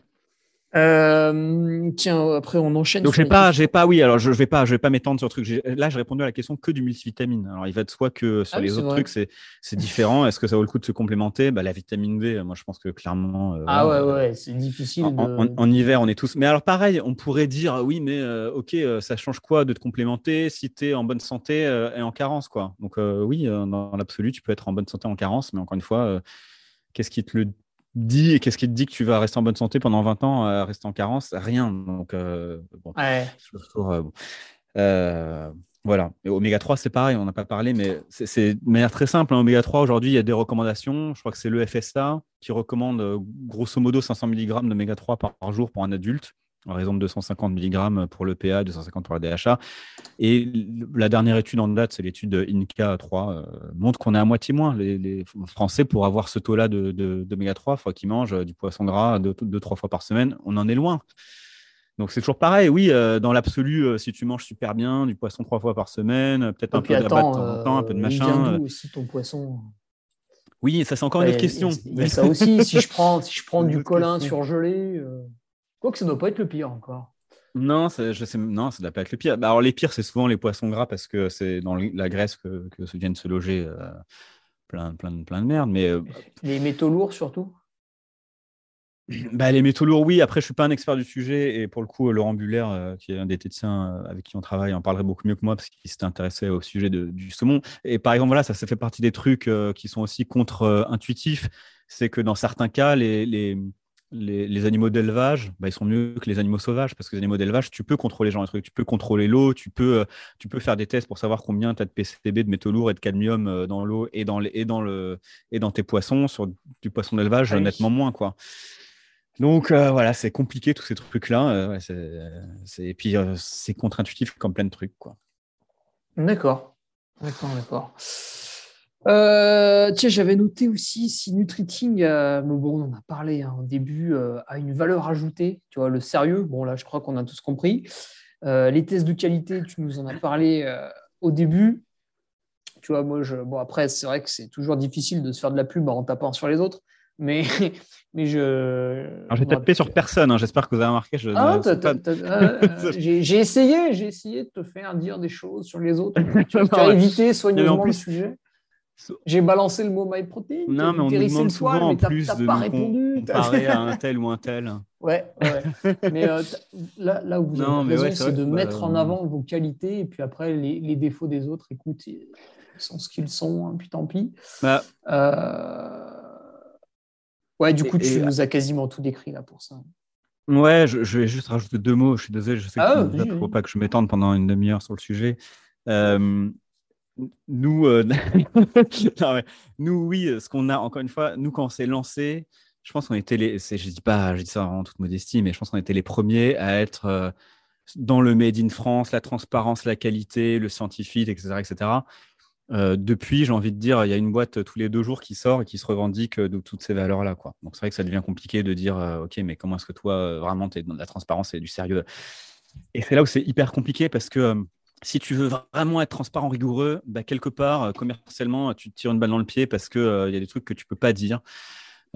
Euh, tiens, après on enchaîne. Donc j'ai pas, j'ai pas, oui. Alors je, je vais pas, je vais pas m'étendre sur le truc. J'ai, là, j'ai répondu à la question que du multivitamine. Alors il va de soi que sur ah, les c'est autres vrai. trucs, c'est, c'est différent. Est-ce que ça vaut le coup de se complémenter? Bah la vitamine D, moi je pense que clairement. Euh, ah ouais, euh, ouais, c'est difficile. En, de... en, en, en hiver, on est tous. Mais alors pareil, on pourrait dire oui, mais euh, ok, euh, ça change quoi de te complémenter si t'es en bonne santé euh, et en carence, quoi. Donc euh, oui, euh, dans l'absolu, tu peux être en bonne santé en carence, mais encore une fois, euh, qu'est-ce qui te le dit et qu'est-ce qui te dit que tu vas rester en bonne santé pendant vingt ans, euh, rester en carence? Rien. Donc, euh, bon, ouais. je trouve, euh, bon. euh, voilà. Et oméga trois, c'est pareil, on n'a pas parlé, mais c'est, c'est de manière très simple. Hein. Oméga trois, aujourd'hui, il y a des recommandations. Je crois que c'est le F S A qui recommande euh, grosso modo cinq cents milligrammes d'oméga trois par, par jour pour un adulte, en raison de deux cent cinquante milligrammes pour le P A, deux cent cinquante pour la D H A. Et la dernière étude en date, c'est l'étude I N C A trois, euh, montre qu'on est à moitié moins. Les, les Français, pour avoir ce taux-là de, de, d'oméga trois, il faut qu'ils mangent du poisson gras deux, deux, trois fois par semaine. On en est loin. Donc, c'est toujours pareil. Oui, euh, dans l'absolu, euh, si tu manges super bien, du poisson trois fois par semaine, peut-être un peu d'abat de temps en temps, un peu de machin. Il vient d'où aussi ton poisson ? Oui, ça, c'est encore ouais, une autre question. Il y a ça aussi. Si je prends, si je prends du colin surgelé... Euh... Quoique ça ne doit pas être le pire encore. Non, ça, je sais, non, ça ne doit pas être le pire. Alors, les pires, c'est souvent les poissons gras parce que c'est dans la Grèce que, que se viennent se loger euh, plein, plein, plein de merde. Mais, euh, les métaux lourds, surtout bah, les métaux lourds, oui. Après, je ne suis pas un expert du sujet. Et pour le coup, Laurent Bulaire, euh, qui est un diététicien avec qui on travaille, en parlerait beaucoup mieux que moi parce qu'il s'était intéressé au sujet de, du saumon. Et par exemple, voilà, ça, ça fait partie des trucs euh, qui sont aussi contre-intuitifs. C'est que dans certains cas, les... les Les, les animaux d'élevage, bah, ils sont mieux que les animaux sauvages parce que les animaux d'élevage, tu peux contrôler genre, les trucs, tu peux contrôler l'eau, tu peux, tu peux faire des tests pour savoir combien tu as de P C B, de métaux lourds et de cadmium dans l'eau et dans, les, et dans, le, et dans tes poissons. Sur du poisson d'élevage, ah oui. nettement moins, quoi. Donc euh, voilà, c'est compliqué tous ces trucs-là. Euh, ouais, c'est, c'est, et puis euh, c'est contre-intuitif comme plein de trucs, quoi. D'accord, d'accord, d'accord. Euh, tiens, j'avais noté aussi si Nutriting, euh, mais bon, on en a parlé hein, au début, euh, a une valeur ajoutée, tu vois, le sérieux. Bon, là, je crois qu'on a tous compris. Euh, les tests de qualité, tu nous en as parlé euh, au début. Tu vois, moi, je, bon, après, c'est vrai que c'est toujours difficile de se faire de la pub en tapant sur les autres, mais, mais je... Alors, j'ai tapé sur personne, hein. J'espère que vous avez remarqué. Je... Ah, t'as, t'as, t'as, euh, j'ai, j'ai essayé, j'ai essayé de te faire dire des choses sur les autres. Tu as évité soigneusement plus, le sujet. J'ai balancé le mot MyProtein. Non, mais on nous demande souvent soir, en t'as, plus t'as de pas répondu, comparer à un tel ou un tel. Ouais, ouais. Mais euh, là, là où vous non, avez raison, ouais, c'est, c'est de mettre euh... en avant vos qualités et puis après, les, les défauts des autres, écoute, ils sont ce qu'ils sont, hein, puis tant pis. Bah... Euh... Ouais, du coup, et, tu et... nous as quasiment tout décrit là pour ça. Ouais, je, je vais juste rajouter deux mots. Je suis désolé, je sais ah, que oui, oui, oui. Faut pas que je m'étende pendant une demi-heure sur le sujet. Euh... Nous, euh... non, mais nous, oui, ce qu'on a, encore une fois, nous, quand on s'est lancé, je pense qu'on était les, c'est, je dis pas, je dis ça en toute modestie, mais je pense qu'on était les premiers à être euh, dans le Made in France, la transparence, la qualité, le scientifique, et cetera, et cetera. Euh, depuis, j'ai envie de dire, il y a une boîte tous les deux jours qui sort et qui se revendique de toutes ces valeurs-là, quoi. Donc, c'est vrai que ça devient compliqué de dire, euh, OK, mais comment est-ce que toi, euh, vraiment, t'es dans de la transparence et du sérieux? Et c'est là où c'est hyper compliqué parce que, euh, si tu veux vraiment être transparent, rigoureux, bah quelque part, euh, commercialement, tu te tires une balle dans le pied parce qu'il euh, y a des trucs que tu ne peux pas dire.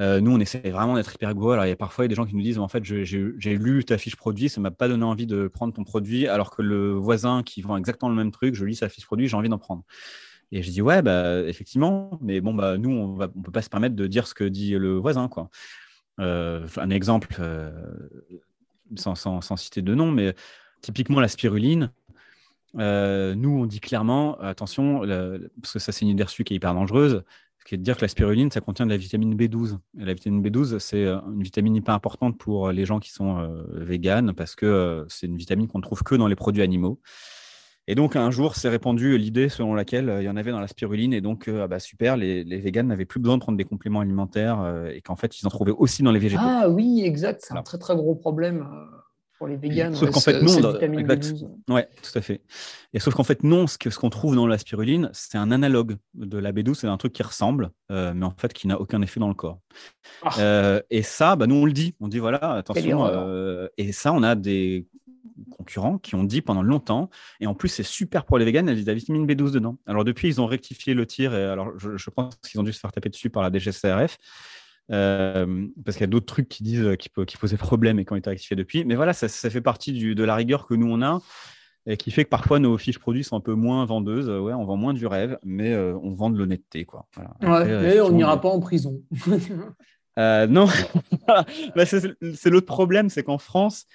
Euh, nous, on essaie vraiment d'être hyper rigoureux. Alors, il y a parfois y a des gens qui nous disent « En fait, je, j'ai, j'ai lu ta fiche produit, ça ne m'a pas donné envie de prendre ton produit, alors que le voisin qui vend exactement le même truc, je lis sa fiche produit, j'ai envie d'en prendre. » Et je dis « Ouais, bah, effectivement, mais bon, bah, nous, on ne peut pas se permettre de dire ce que dit le voisin. » quoi. Euh, un exemple, euh, sans, sans, sans citer de nom, mais typiquement la spiruline. Euh, nous, on dit clairement, attention, le, parce que ça, c'est une idée reçue qui est hyper dangereuse, qui est de dire que la spiruline, ça contient de la vitamine B douze. Et la vitamine B douze, c'est une vitamine hyper importante pour les gens qui sont euh, véganes, parce que euh, c'est une vitamine qu'on ne trouve que dans les produits animaux. Et donc, un jour, s'est répandue l'idée selon laquelle euh, il y en avait dans la spiruline, et donc, euh, bah, super, les, les véganes n'avaient plus besoin de prendre des compléments alimentaires, euh, et qu'en fait, ils en trouvaient aussi dans les végétaux. Ah oui, exact, c'est voilà. Un très, très gros problème. Pour les véganes, sauf ouais, qu'en fait, non, exact, ouais, tout à fait. Et sauf qu'en fait, non, ce, que, ce qu'on trouve dans la spiruline, c'est un analogue de la B douze, c'est un truc qui ressemble, euh, mais en fait, qui n'a aucun effet dans le corps. Ah. Euh, et ça, bah, nous, on le dit, on dit voilà, attention. Euh, et ça, on a des concurrents qui ont dit pendant longtemps, et en plus, c'est super pour les véganes, il y a de la vitamine B douze dedans. Alors, depuis, ils ont rectifié le tir, et alors, je, je pense qu'ils ont dû se faire taper dessus par la D G C C R F. Euh, parce qu'il y a d'autres trucs qui disent qui, peut, qui posaient problème et qui ont été rectifiés depuis, mais voilà, ça, ça fait partie du, de la rigueur que nous on a et qui fait que parfois nos fiches produits sont un peu moins vendeuses. Ouais, on vend moins du rêve, mais euh, on vend de l'honnêteté, quoi. Voilà. Après, ouais, et on n'ira pas en prison. euh, non, bah, c'est, c'est l'autre problème, c'est qu'en France,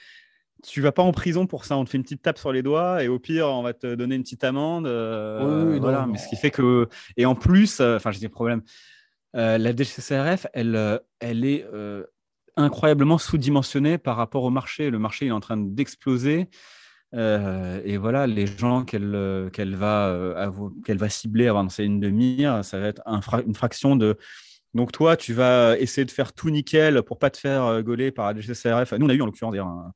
tu vas pas en prison pour ça. On te fait une petite tape sur les doigts et au pire, on va te donner une petite amende. Euh, oui, oui, voilà, mais ce qui fait que et en plus, enfin, euh, j'ai des problèmes. Euh, la D G C C R F, elle, euh, elle est euh, incroyablement sous-dimensionnée par rapport au marché. Le marché, il est en train d'exploser. Euh, et voilà, les gens qu'elle, euh, qu'elle, va, euh, avo- qu'elle va cibler avant ses lignes de mire, ça va être un fra- une fraction de... Donc, toi, tu vas essayer de faire tout nickel pour ne pas te faire euh, gauler par la D G C C R F. Nous, on a eu, en l'occurrence, dire un,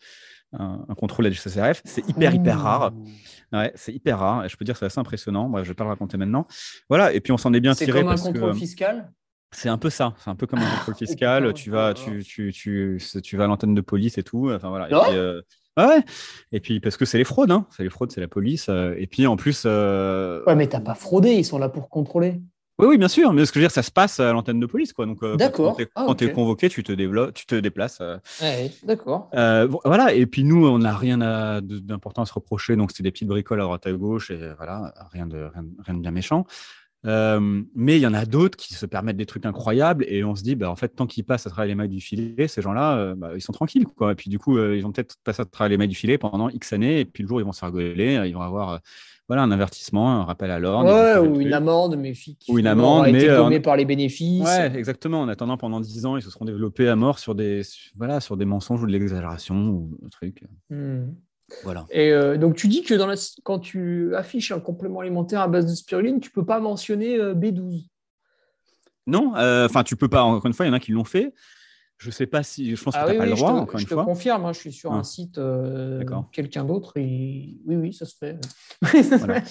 un, un contrôle de la D G C C R F. C'est hyper, oh. hyper rare. Ouais, c'est hyper rare. Et je peux dire que c'est assez impressionnant. Bref, je ne vais pas le raconter maintenant. Voilà, et puis on s'en est bien c'est tiré. C'est comme un parce contrôle que, euh, fiscal. C'est un peu ça, c'est un peu comme un contrôle fiscal. tu vas, tu, tu, tu, tu vas à l'antenne de police et tout. Enfin voilà. Et oh puis, euh, ouais. Et puis parce que c'est les fraudes, hein. C'est les fraudes, c'est la police. Et puis en plus. Euh... Ouais, mais t'as pas fraudé, ils sont là pour contrôler. Oui, oui, bien sûr. Mais ce que je veux dire, ça se passe à l'antenne de police, quoi. Donc euh, d'accord. Quand t'es, ah, okay. quand t'es convoqué, tu te développes, tu te déplaces. Euh... Ouais, d'accord. Euh, voilà. Et puis nous, on n'a rien à, d'important à se reprocher. Donc c'était des petites bricoles à droite à gauche et voilà, rien de, rien, rien de bien méchant. Euh, mais il y en a d'autres qui se permettent des trucs incroyables et on se dit bah, en fait tant qu'ils passent à travers les mailles du filet, ces gens-là euh, bah, ils sont tranquilles, quoi. Et puis du coup euh, ils vont peut-être passer à travers les mailles du filet pendant X années et puis le jour ils vont se faire rigoler, ils vont avoir euh, voilà, un avertissement, un rappel à l'ordre, ouais, ou, une amende, mais qui, ou une amende, mais qui a été gommée euh, par les bénéfices. Ouais, exactement. En attendant, pendant dix ans, ils se seront développés à mort sur des, voilà, sur des mensonges ou de l'exagération ou des trucs. Mm. Voilà. Et euh, donc, tu dis que dans la... quand tu affiches un complément alimentaire à base de spiruline, tu ne peux pas mentionner euh, B douze. Non, enfin, euh, tu ne peux pas. Encore une fois, il y en a qui l'ont fait. Je ne sais pas si. Je pense ah que tu n'as oui, pas oui, le droit. Je te, encore je une te fois. confirme, hein, je suis sur ah. un site euh, quelqu'un d'autre. Et... Oui, oui, ça se fait. Voilà.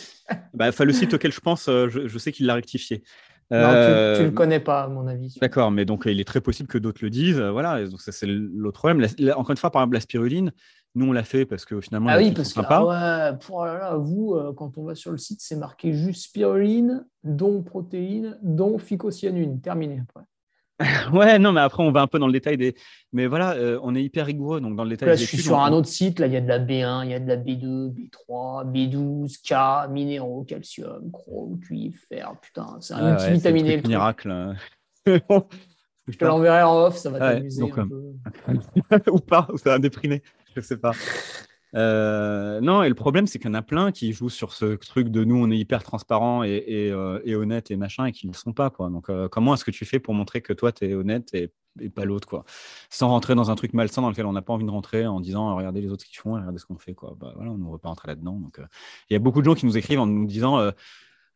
Bah, le site auquel je pense, je, je sais qu'il l'a rectifié. Non, euh... tu ne le connais pas, à mon avis. D'accord, mais donc, il est très possible que d'autres le disent. Voilà, donc ça, c'est l'autre problème. La, la, encore une fois, par exemple, la spiruline. Nous, on l'a fait parce que finalement, ah oui, parce que sympa. Ah ouais, pour là, là, vous, euh, quand on va sur le site, c'est marqué juste spiruline, dont protéines, dont phycocyanine. Terminé après. Ouais, non, mais après, on va un peu dans le détail des. Mais voilà, euh, on est hyper rigoureux. Donc, dans le détail là, des je suis études, sur on... un autre site, là, il y a de la B un, il y a de la B deux, B trois, B douze, K, minéraux, calcium, chrome, cuivre, fer. Putain, c'est un multivitaminé. Ah ouais, le truc miracle. Bon, je te l'enverrai en off, ça va ouais, t'amuser donc, un peu. Ou pas, ou ça va déprimer, je sais pas. Euh, non, et le problème, c'est qu'il y en a plein qui jouent sur ce truc de nous, on est hyper transparent et, et, euh, et honnête et machin, et qui ne le sont pas, quoi. Donc, euh, comment est-ce que tu fais pour montrer que toi, tu es honnête et, et pas l'autre, quoi, sans rentrer dans un truc malsain dans lequel on n'a pas envie de rentrer en disant euh, regardez les autres ce qu'ils font, regardez ce qu'on fait, quoi. Bah, voilà, on ne va pas rentrer là-dedans. Donc, euh, y a beaucoup de gens qui nous écrivent en nous disant euh,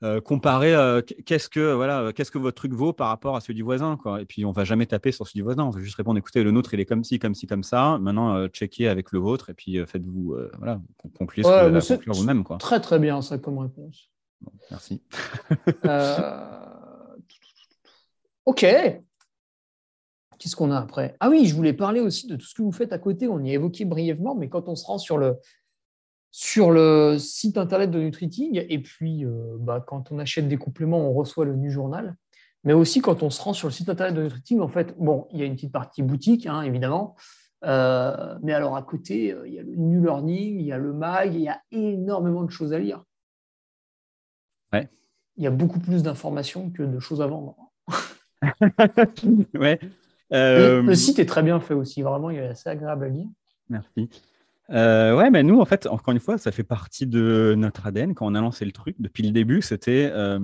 euh, comparez euh, qu'est-ce que voilà, qu'est-ce que votre truc vaut par rapport à celui du voisin, quoi. Et puis, on ne va jamais taper sur celui du voisin, on va juste répondre écoutez, le nôtre, il est comme ci, comme ci, comme ça. Maintenant, euh, checkez avec le vôtre et puis euh, faites-vous, euh, voilà, concluez ce ouais, que vous avez vous-même, quoi. Très, très bien, ça, comme réponse. Bon, merci. euh... Ok. Qu'est-ce qu'on a après ? Ah oui, je voulais parler aussi de tout ce que vous faites à côté. On y a évoqué brièvement, mais quand on se rend sur le. Sur le site internet de Nutriting, et puis euh, bah, quand on achète des compléments, on reçoit le NuJournal, mais aussi quand on se rend sur le site internet de Nutriting, en fait, bon, il y a une petite partie boutique, hein, évidemment, euh, mais alors à côté, il y a le NuLearning, il y a le mag, il y a énormément de choses à lire. Ouais. Il y a beaucoup plus d'informations que de choses à vendre. Ouais. Euh... Le site est très bien fait aussi, vraiment, il est assez agréable à lire. Merci. Euh, ouais, mais nous, en fait, encore une fois, ça fait partie de notre A D N. Quand on a lancé le truc, depuis le début, c'était euh,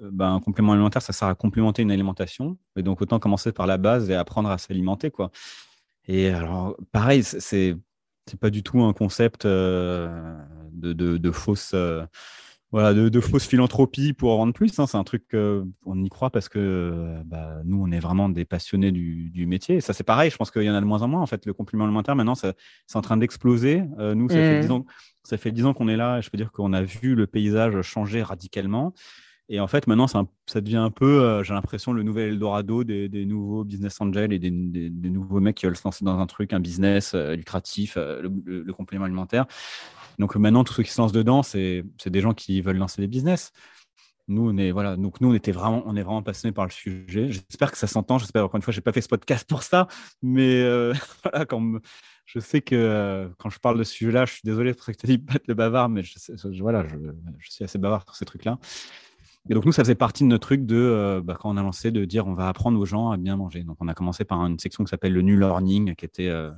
ben, un complément alimentaire, ça sert à complémenter une alimentation. Et donc, autant commencer par la base et apprendre à s'alimenter, quoi. Et alors, pareil, c'est, c'est pas du tout un concept euh, de, de, de fausse... Euh, Voilà, de, de fausse philanthropie pour en vendre plus, hein. C'est un truc qu'on euh, y croit parce que euh, bah, nous, on est vraiment des passionnés du, du métier. Et ça, c'est pareil, je pense qu'il y en a de moins en moins. En fait, le complément alimentaire, maintenant, ça, c'est en train d'exploser. Euh, nous, ça, mmh. fait dix ans, ça fait dix ans qu'on est là. Et je peux dire qu'on a vu le paysage changer radicalement. Et en fait, maintenant, ça, ça devient un peu, euh, j'ai l'impression, le nouvel Eldorado des, des nouveaux business angels et des, des, des nouveaux mecs qui veulent se lancer dans un truc, un business euh, lucratif, euh, le, le, le complément alimentaire. Donc maintenant, tous ceux qui se lancent dedans, c'est, c'est des gens qui veulent lancer des business. Nous, on est, voilà, donc nous, on était vraiment, on est vraiment passionnés par le sujet. J'espère que ça s'entend. J'espère, encore une fois, je n'ai pas fait ce podcast pour ça, mais euh, voilà, quand me, je sais que euh, quand je parle de ce sujet-là, je suis désolé pour ce que tu as dit, battre le bavard, mais je, je, voilà, je, je suis assez bavard sur ces trucs-là. Et donc, nous, ça faisait partie de notre truc de, euh, bah, quand on a lancé, de dire on va apprendre aux gens à bien manger. Donc, on a commencé par une section qui s'appelle le NuLearning, qui était… Euh,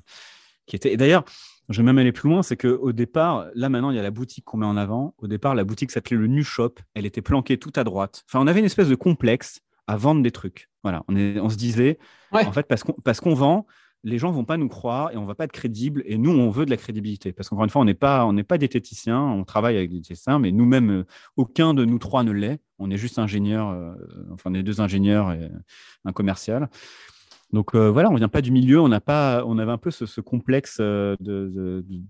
qui était... Et d'ailleurs, je vais même aller plus loin, c'est qu'au départ, là maintenant, il y a la boutique qu'on met en avant. Au départ, la boutique s'appelait le NuShop. Elle était planquée tout à droite. Enfin, on avait une espèce de complexe à vendre des trucs. Voilà, on, est, on se disait, ouais. En fait, parce qu'on, parce qu'on vend, les gens ne vont pas nous croire et on ne va pas être crédible. Et nous, on veut de la crédibilité. Parce qu'encore une fois, on n'est pas, on n'est pas diététicien. On travaille avec des diététiciens, mais nous-mêmes, aucun de nous trois ne l'est. On est juste ingénieurs. Euh, enfin, on est deux ingénieurs et un commercial. Donc euh, voilà, on ne vient pas du milieu, on, a pas, on avait un peu ce, ce complexe euh, de, de, de,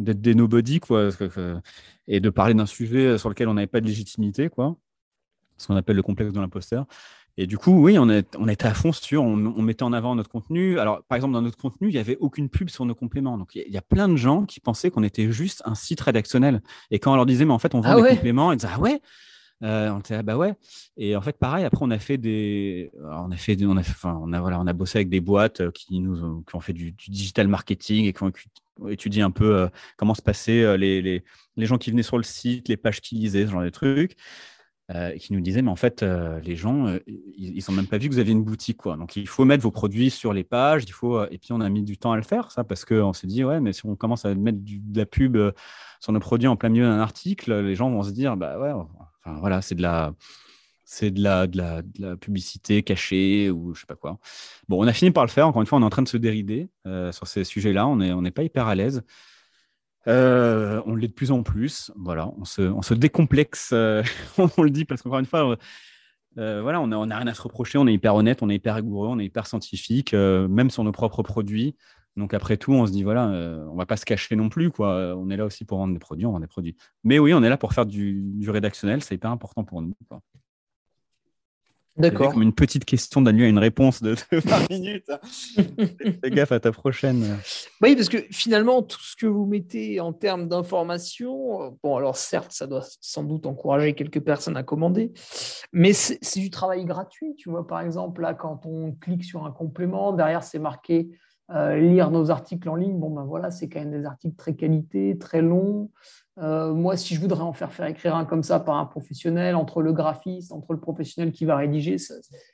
d'être des nobody, quoi, et de parler d'un sujet sur lequel on n'avait pas de légitimité, quoi, ce qu'on appelle le complexe de l'imposteur. Et du coup, oui, on, est, on était à fond sur, on, on mettait en avant notre contenu. Alors, par exemple, dans notre contenu, il n'y avait aucune pub sur nos compléments. Donc, il y, y a plein de gens qui pensaient qu'on était juste un site rédactionnel. Et quand on leur disait, mais en fait, on vend ah des ouais. compléments, ils disaient, ah ouais Euh, on était là, bah ouais. Et en fait, pareil. Après, on a fait des, Alors, on a fait, des... on a, enfin, on a voilà, on a bossé avec des boîtes qui nous ont, qui ont fait du, du digital marketing et qui ont étudié un peu euh, comment se passaient euh, les, les les gens qui venaient sur le site, les pages qu'ils lisaient, ce genre de trucs, euh, et qui nous disaient, mais en fait, euh, les gens, euh, ils, ils ont même pas vu que vous aviez une boutique, quoi. Donc, il faut mettre vos produits sur les pages. Il faut, et puis, on a mis du temps à le faire, ça, parce que on s'est dit, ouais, mais si on commence à mettre du, de la pub euh, sur nos produits en plein milieu d'un article, les gens vont se dire, bah ouais. On... Enfin, voilà, c'est de la, c'est de la, de la, de la publicité cachée ou je sais pas quoi. Bon, on a fini par le faire. Encore une fois, on est en train de se dérider euh, sur ces sujets-là. On est, on n'est pas hyper à l'aise. Euh, on l'est de plus en plus. Voilà, on se, on se décomplexe. Euh, on le dit parce qu'encore une fois, euh, voilà, on a, on a rien à se reprocher. On est hyper honnête, on est hyper rigoureux, on est hyper scientifique, euh, même sur nos propres produits. Donc, après tout, on se dit, voilà, euh, on ne va pas se cacher non plus, quoi. On est là aussi pour vendre des produits, on vend des produits. Mais oui, on est là pour faire du, du rédactionnel, c'est hyper important pour nous, quoi. D'accord. Comme une petite question donne lieu à une réponse de vingt minutes. Fais gaffe à ta prochaine. Oui, parce que finalement, tout ce que vous mettez en termes d'information, bon, alors certes, ça doit sans doute encourager quelques personnes à commander, mais c'est, c'est du travail gratuit. Tu vois, par exemple, là, quand on clique sur un complément, derrière, c'est marqué euh, lire nos articles en ligne. Bon, ben voilà, c'est quand même des articles très qualité, très longs. Euh, moi, si je voudrais en faire, faire écrire un comme ça par un professionnel, entre le graphiste, entre le professionnel qui va rédiger, ça,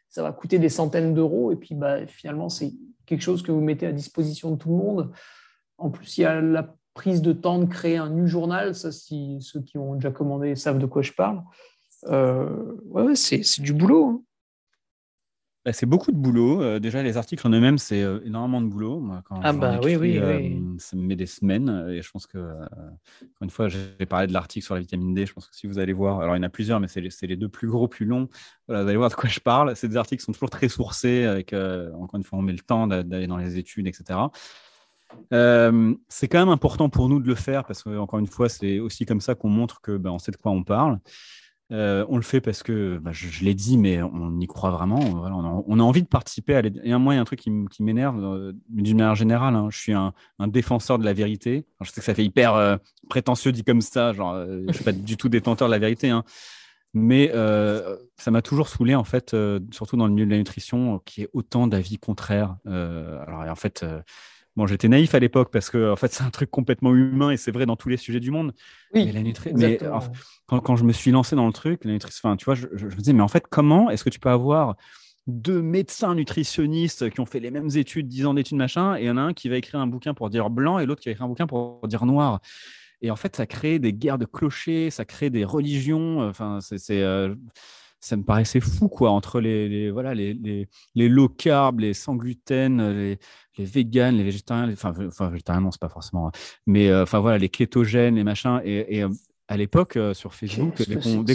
ça va coûter des centaines d'euros. Et puis, bah, finalement, c'est quelque chose que vous mettez à disposition de tout le monde. En plus, il y a la prise de temps de créer un NuJournal. Ça, si ceux qui ont déjà commandé savent de quoi je parle. Euh, ouais, c'est, c'est du boulot. Hein. Bah, c'est beaucoup de boulot. Euh, déjà, les articles en eux-mêmes, c'est euh, énormément de boulot. Moi, quand ah bah écrit, oui, oui, euh, oui. Ça me met des semaines. Et je pense que, euh, une fois, j'ai parlé de l'article sur la vitamine D. Je pense que si vous allez voir, alors il y en a plusieurs, mais c'est les, c'est les deux plus gros, plus longs. Voilà, vous allez voir de quoi je parle. C'est des articles qui sont toujours très sourcés. Avec, euh, encore une fois, on met le temps d'aller dans les études, et cetera. Euh, c'est quand même important pour nous de le faire parce que, encore une fois, c'est aussi comme ça qu'on montre que, ben, on sait de quoi on parle. Euh, on le fait parce que, bah, je, je l'ai dit, mais on y croit vraiment. Voilà, on, a, on a envie de participer. À les... Et moi, il y a un truc qui, m- qui m'énerve euh, d'une manière générale. Hein. Je suis un, un défenseur de la vérité. Alors, je sais que ça fait hyper euh, prétentieux dit comme ça. Genre, euh, je ne suis pas du tout détenteur de la vérité. Hein. Mais euh, ça m'a toujours saoulé, en fait, euh, surtout dans le milieu de la nutrition, euh, qu'il y ait autant d'avis contraires. Euh, alors, en fait, euh, bon, j'étais naïf à l'époque parce que, en fait, c'est un truc complètement humain et c'est vrai dans tous les sujets du monde. Oui, mais la nutri- mais, alors, quand, quand je me suis lancé dans le truc, la nutrition, enfin, tu vois, je, je, je me disais, mais en fait, comment est-ce que tu peux avoir deux médecins nutritionnistes qui ont fait les mêmes études, dix ans d'études, machin, et il y en a un qui va écrire un bouquin pour dire blanc et l'autre qui va écrire un bouquin pour dire noir. Et en fait, ça crée des guerres de clochers, ça crée des religions. Enfin, c'est... c'est euh... ça me paraissait fou, quoi, entre les, les, voilà, les, les, les low carb, les sans gluten, les, les véganes, les végétariens, les, enfin, enfin, végétariens, non, c'est pas forcément, mais euh, enfin, voilà, les kétogènes, les machins. Et, et à l'époque, euh, sur Facebook, dès qu'on, dès,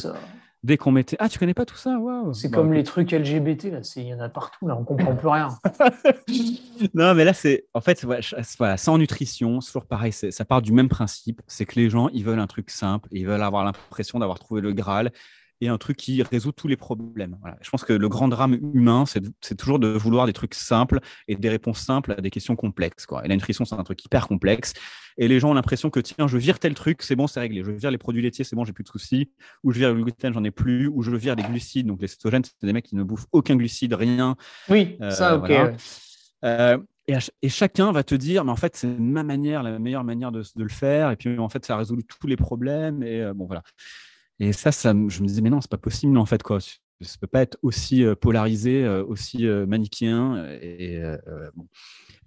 dès qu'on mettait. Ah, tu connais pas tout ça, waouh. C'est bah, comme ouais. Les trucs L G B T, là, il y en a partout, là, on comprend plus rien. Non, mais là, c'est. En fait, voilà, sans nutrition, c'est toujours pareil, c'est, ça part du même principe, c'est que les gens, ils veulent un truc simple, ils veulent avoir l'impression d'avoir trouvé le Graal. Et un truc qui résout tous les problèmes. Voilà. Je pense que le grand drame humain, c'est, de, c'est toujours de vouloir des trucs simples et des réponses simples à des questions complexes, quoi. Et la nutrition, c'est un truc hyper complexe. Et les gens ont l'impression que, tiens, je vire tel truc, c'est bon, c'est réglé. Je vire les produits laitiers, c'est bon, j'ai plus de soucis. Ou je vire le gluten, j'en ai plus. Ou je vire les glucides. Donc, les cétogènes, c'est des mecs qui ne bouffent aucun glucide, rien. Oui, euh, ça, ok. Voilà. Euh, Et, ch- et chacun va te dire, mais en fait, c'est ma manière, la meilleure manière de, de le faire. Et puis, en fait, ça résout tous les problèmes. Et euh, bon, voilà. Et ça, ça, je me disais, mais non, c'est pas possible, en fait, quoi. Ça ne peut pas être aussi polarisé, aussi manichéen. Et, euh, bon.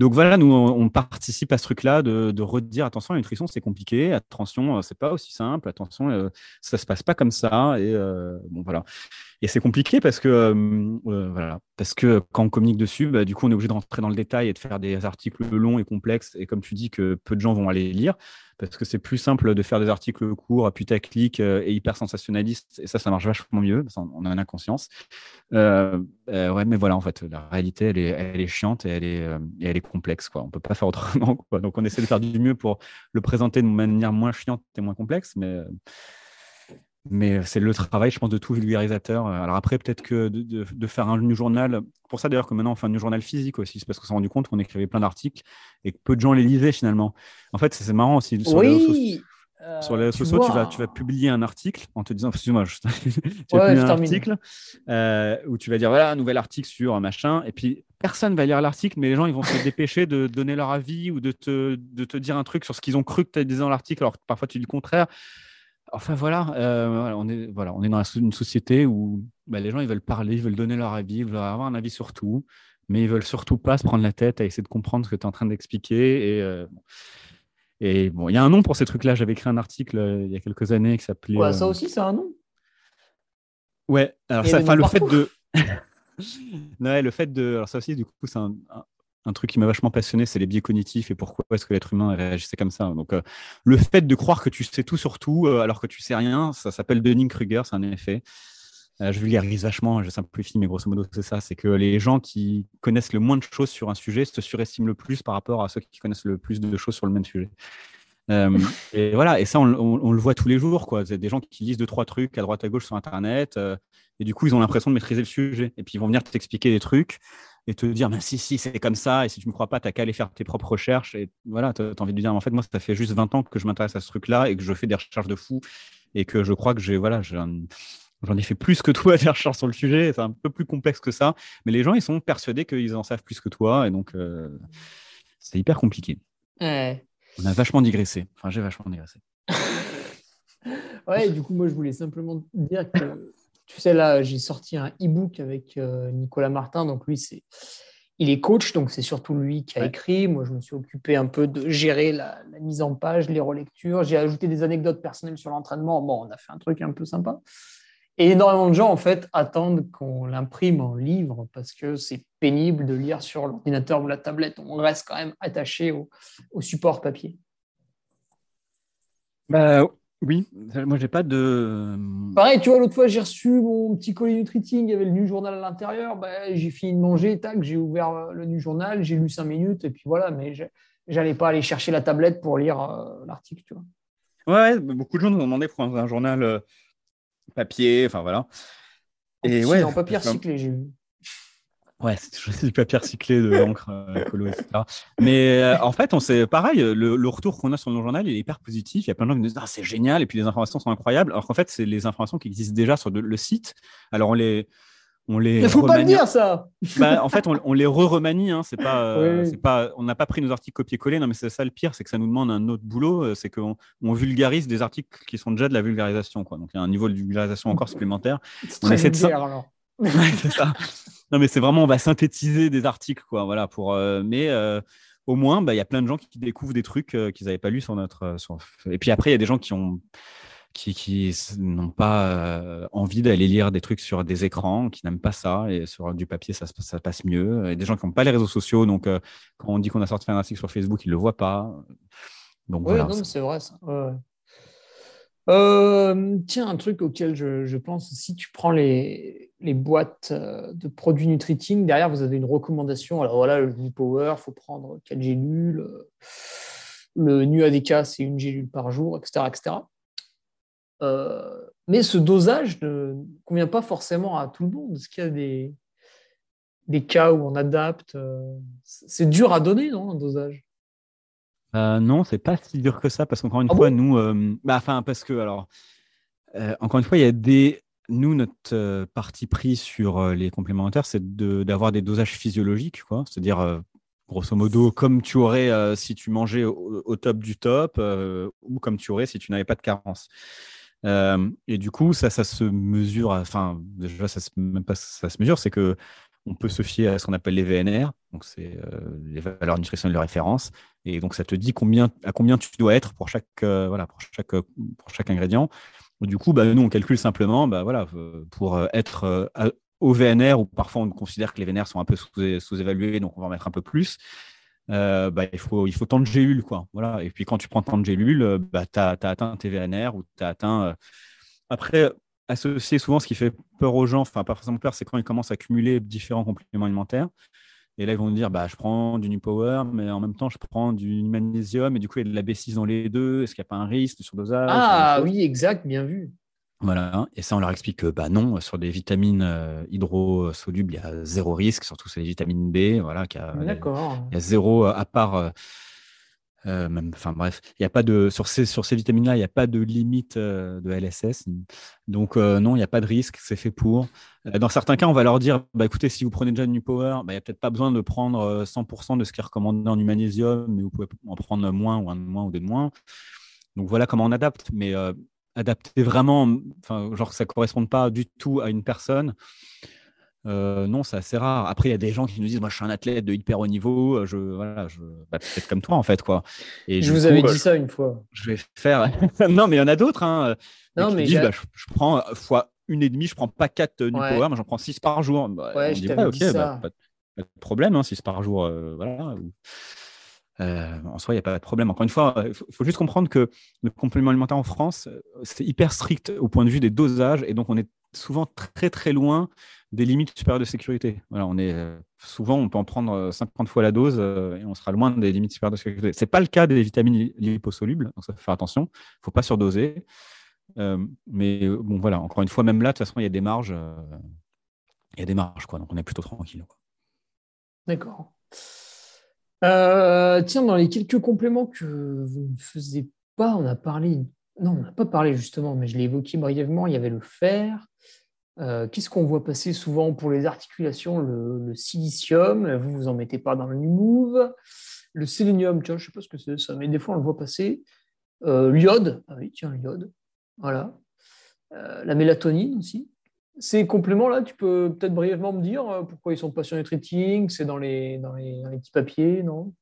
Donc voilà, nous, on participe à ce truc-là de, de redire, attention, la nutrition, c'est compliqué. Attention, c'est pas aussi simple. Attention, ça se passe pas comme ça. Et euh, bon, voilà. Et c'est compliqué parce que, euh, voilà, parce que quand on communique dessus, bah, du coup, on est obligé de rentrer dans le détail et de faire des articles longs et complexes. Et comme tu dis, que peu de gens vont aller lire. Parce que c'est plus simple de faire des articles courts à putaclic euh, et hyper sensationnalistes. Et ça, ça marche vachement mieux. On en a conscience. Euh, euh, ouais, mais voilà, en fait, la réalité, elle est, elle est chiante et elle est, euh, et elle est complexe, quoi. On ne peut pas faire autrement, quoi. Donc, on essaie de faire du mieux pour le présenter de manière moins chiante et moins complexe. Mais, mais c'est le travail, je pense, de tout vulgarisateur. Alors après, peut-être que de, de, de faire un NuJournal... Pour ça, d'ailleurs, que maintenant, on fait un NuJournal physique aussi. C'est parce qu'on s'est rendu compte qu'on écrivait plein d'articles et que peu de gens les lisaient, finalement. En fait, c'est, c'est marrant aussi. Sur oui les, euh, sur les réseaux sociaux, tu vas, tu vas publier un article en te disant... Excuse-moi, je, tu vas ouais, publier un termine. article euh, où tu vas dire, voilà, un nouvel article sur un machin. Et puis, personne ne va lire l'article, mais les gens, ils vont se dépêcher de donner leur avis ou de te, de te dire un truc sur ce qu'ils ont cru que tu as dit dans l'article. Alors, parfois, tu dis le contraire. Enfin, voilà, euh, on est, voilà, on est dans une société où bah, les gens, ils veulent parler, ils veulent donner leur avis, ils veulent avoir un avis sur tout, mais ils ne veulent surtout pas se prendre la tête à essayer de comprendre ce que tu es en train d'expliquer. Et, euh, et bon, il y a un nom pour ces trucs-là. J'avais écrit un article euh, il y a quelques années qui s'appelait… Ouais, ça aussi, euh... c'est un nom. Ouais, alors ça, le fait de… ouais, le fait de… Alors ça aussi, du coup, c'est un… un... Un truc qui m'a vachement passionné, c'est les biais cognitifs et pourquoi est-ce que l'être humain réagissait comme ça. Donc, euh, le fait de croire que tu sais tout sur tout euh, alors que tu sais rien, ça s'appelle Dunning-Kruger, c'est un effet. Euh, je vulgarise vachement, je simplifie, mais grosso modo, c'est ça. C'est que les gens qui connaissent le moins de choses sur un sujet se surestiment le plus par rapport à ceux qui connaissent le plus de choses sur le même sujet. Euh, et voilà, et ça, on, on, on le voit tous les jours, quoi. C'est des gens qui lisent deux, trois trucs à droite, à gauche sur Internet, euh, et du coup, ils ont l'impression de maîtriser le sujet. Et puis, ils vont venir t'expliquer des trucs et te dire, mais si, si, c'est comme ça, et si tu ne me crois pas, tu n'as qu'à aller faire tes propres recherches. Et voilà, tu as envie de dire, en fait, moi, ça fait juste vingt ans que je m'intéresse à ce truc-là et que je fais des recherches de fou et que je crois que j'ai, voilà, j'ai un... J'en ai fait plus que toi à faire sur le sujet, c'est un peu plus complexe que ça, mais les gens, ils sont persuadés qu'ils en savent plus que toi, et donc euh, c'est hyper compliqué. Ouais. On a vachement digressé, enfin j'ai vachement digressé. Ouais, et du coup, moi, je voulais simplement dire que, tu sais, là, j'ai sorti un e-book avec euh, Nicolas Martin, donc lui, c'est... il est coach, donc c'est surtout lui qui a écrit. Moi, je me suis occupé un peu de gérer la, la mise en page, les relectures, j'ai ajouté des anecdotes personnelles sur l'entraînement, bon, on a fait un truc un peu sympa. Et énormément de gens, en fait, attendent qu'on l'imprime en livre parce que c'est pénible de lire sur l'ordinateur ou la tablette. On reste quand même attaché au, au support papier. Bah, oui, moi, j'ai pas de... Pareil, tu vois, l'autre fois, j'ai reçu mon petit colis Nutriting, il y avait le NuJournal à l'intérieur. Bah, j'ai fini de manger, tac, j'ai ouvert le NuJournal, j'ai lu cinq minutes, et puis voilà, mais je n'allais pas aller chercher la tablette pour lire euh, l'article, tu vois. Ouais, beaucoup de gens nous ont demandé pour un, un journal... Euh... papier, enfin voilà. Et ouais, en papier recyclé, j'ai vu. Ouais, c'est du papier recyclé, de l'encre, euh, colo, et cetera. Mais euh, en fait, on sait, pareil, le, le retour qu'on a sur nos journaux, il est hyper positif. Il y a plein de gens qui nous disent « Ah, c'est génial !» et puis les informations sont incroyables. Alors qu'en fait, c'est les informations qui existent déjà sur de, le site. Alors, on les... On les Il ne faut remanie... pas le dire, ça bah, en fait, on, on les re-remanie. Hein. C'est pas, euh, oui. c'est pas, on n'a pas pris nos articles copier-coller. Non, mais c'est ça le pire, c'est que ça nous demande un autre boulot. C'est qu'on on vulgarise des articles qui sont déjà de la vulgarisation, quoi. Donc, il y a un niveau de vulgarisation encore supplémentaire. C'est on essaie de ça. Alors. Ouais, c'est ça. Non, mais c'est vraiment, on va synthétiser des articles, quoi. Voilà, pour, euh, mais euh, au moins, bah, y a plein de gens qui découvrent des trucs euh, qu'ils n'avaient pas lus sur notre... Euh, sur... Et puis après, il y a des gens qui ont... qui, qui n'ont pas euh, envie d'aller lire des trucs sur des écrans, qui n'aiment pas ça, et sur du papier, ça, ça passe mieux. Et des gens qui n'ont pas les réseaux sociaux, donc euh, quand on dit qu'on a sorti un article sur Facebook, ils ne le voient pas. Donc, oui, voilà, non, ça... c'est vrai, ça. Ouais. Euh, tiens, un truc auquel je, je pense, si tu prends les, les boîtes de produits Nutriting, derrière, vous avez une recommandation. Alors voilà, le NuPower, il faut prendre quatre gélules. Le NuADK, c'est une gélule par jour, et cetera, et cetera. Euh, mais ce dosage ne convient pas forcément à tout le monde. Est-ce qu'il y a des, des cas où on adapte euh, c'est dur à donner, non, un dosage euh, Non, c'est pas si dur que ça, parce qu'encore une ah fois, bon nous, euh, bah, enfin, parce que, alors, euh, encore une fois, il y a des, nous, notre euh, parti pris sur euh, les compléments alimentaires, c'est de, d'avoir des dosages physiologiques, quoi, c'est-à-dire. Euh, Grosso modo, comme tu aurais euh, si tu mangeais au, au top du top euh, ou comme tu aurais si tu n'avais pas de carence. Euh, et du coup, ça, ça se mesure, enfin, déjà, ça se, même pas ça se mesure, c'est qu'on peut se fier à ce qu'on appelle les V N R, donc c'est euh, les valeurs nutritionnelles de référence. Et donc, ça te dit combien, à combien tu dois être pour chaque, euh, voilà, pour chaque, pour chaque ingrédient. Et du coup, bah, nous, on calcule simplement bah, voilà, pour être... Euh, à, au V N R, où parfois on considère que les V N R sont un peu sous-évalués, donc on va en mettre un peu plus, euh, bah, il, faut, il faut tant de gélules, quoi. Voilà. Et puis quand tu prends tant de gélules, bah, tu as atteint tes V N R ou tu as atteint… Euh... Après, associer souvent ce qui fait peur aux gens, enfin pas forcément peur, c'est quand ils commencent à cumuler différents compléments alimentaires. Et là, ils vont me dire, bah, je prends du NuPower, mais en même temps, je prends du magnésium, et du coup, il y a de la B six dans les deux, est-ce qu'il n'y a pas un risque de surdosage? Ah oui, exact, bien vu. Voilà, et ça, on leur explique que bah non, sur des vitamines euh, hydrosolubles, il y a zéro risque, surtout sur les vitamines B, voilà, qu'il y a, d'accord. Il y a zéro, à part, euh, euh, même, enfin bref, il y a pas de, sur ces, sur ces vitamines-là, il n'y a pas de limite euh, de L S S, donc euh, non, il n'y a pas de risque, c'est fait pour. Dans certains cas, on va leur dire, bah écoutez, si vous prenez déjà du NuPower, bah, il n'y a peut-être pas besoin de prendre cent pour cent de ce qui est recommandé en magnésium, mais vous pouvez en prendre moins ou un de moins ou deux de moins. Donc voilà comment on adapte, mais... Euh, adapter vraiment, enfin, genre que ça ne corresponde pas du tout à une personne, euh, non, c'est assez rare. Après, il y a des gens qui nous disent, moi, je suis un athlète de hyper haut niveau, je, voilà, je, bah, peut-être comme toi, en fait, quoi. Et je vous coup, avais dit je, ça une fois. Je vais faire… Non, mais il y en a d'autres, hein, non, mais qui disent, bah, je, je prends fois une et demie, je ne prends pas quatre euh, NuPower, ouais. Moi, j'en prends six par jour. Bah, ouais, je dit, t'avais ouais, dit okay, ça. Bah, pas, pas de problème, hein, six par jour, euh, voilà… Ou... Euh, en soi, il n'y a pas de problème. Encore une fois, il faut, faut juste comprendre que le complément alimentaire en France, c'est hyper strict au point de vue des dosages. Et donc, on est souvent très très loin des limites supérieures de sécurité. Voilà, on est, souvent, on peut en prendre cinquante fois la dose et on sera loin des limites supérieures de sécurité. Ce n'est pas le cas des vitamines liposolubles, donc ça faut faire attention, il ne faut pas surdoser. Euh, mais bon, voilà, encore une fois, même là, de toute façon, il y a des marges, euh, il y a des marges, quoi, donc on est plutôt tranquille. Quoi. D'accord. Euh, tiens, dans les quelques compléments que vous ne faisiez pas, on a parlé... Non, on n'a pas parlé justement, mais je l'ai évoqué brièvement, il y avait le fer. Euh, qu'est-ce qu'on voit passer souvent pour les articulations? Le, le silicium, vous ne vous en mettez pas dans le NuMove. Le sélénium, tiens, je ne sais pas ce que c'est ça, mais des fois on le voit passer. Euh, l'iode, ah oui, tiens, l'iode, voilà. Euh, la mélatonine aussi. Ces compléments-là, tu peux peut-être brièvement me dire pourquoi ils sont pas sur Nutriting, c'est dans les, dans, les, dans les petits papiers, non?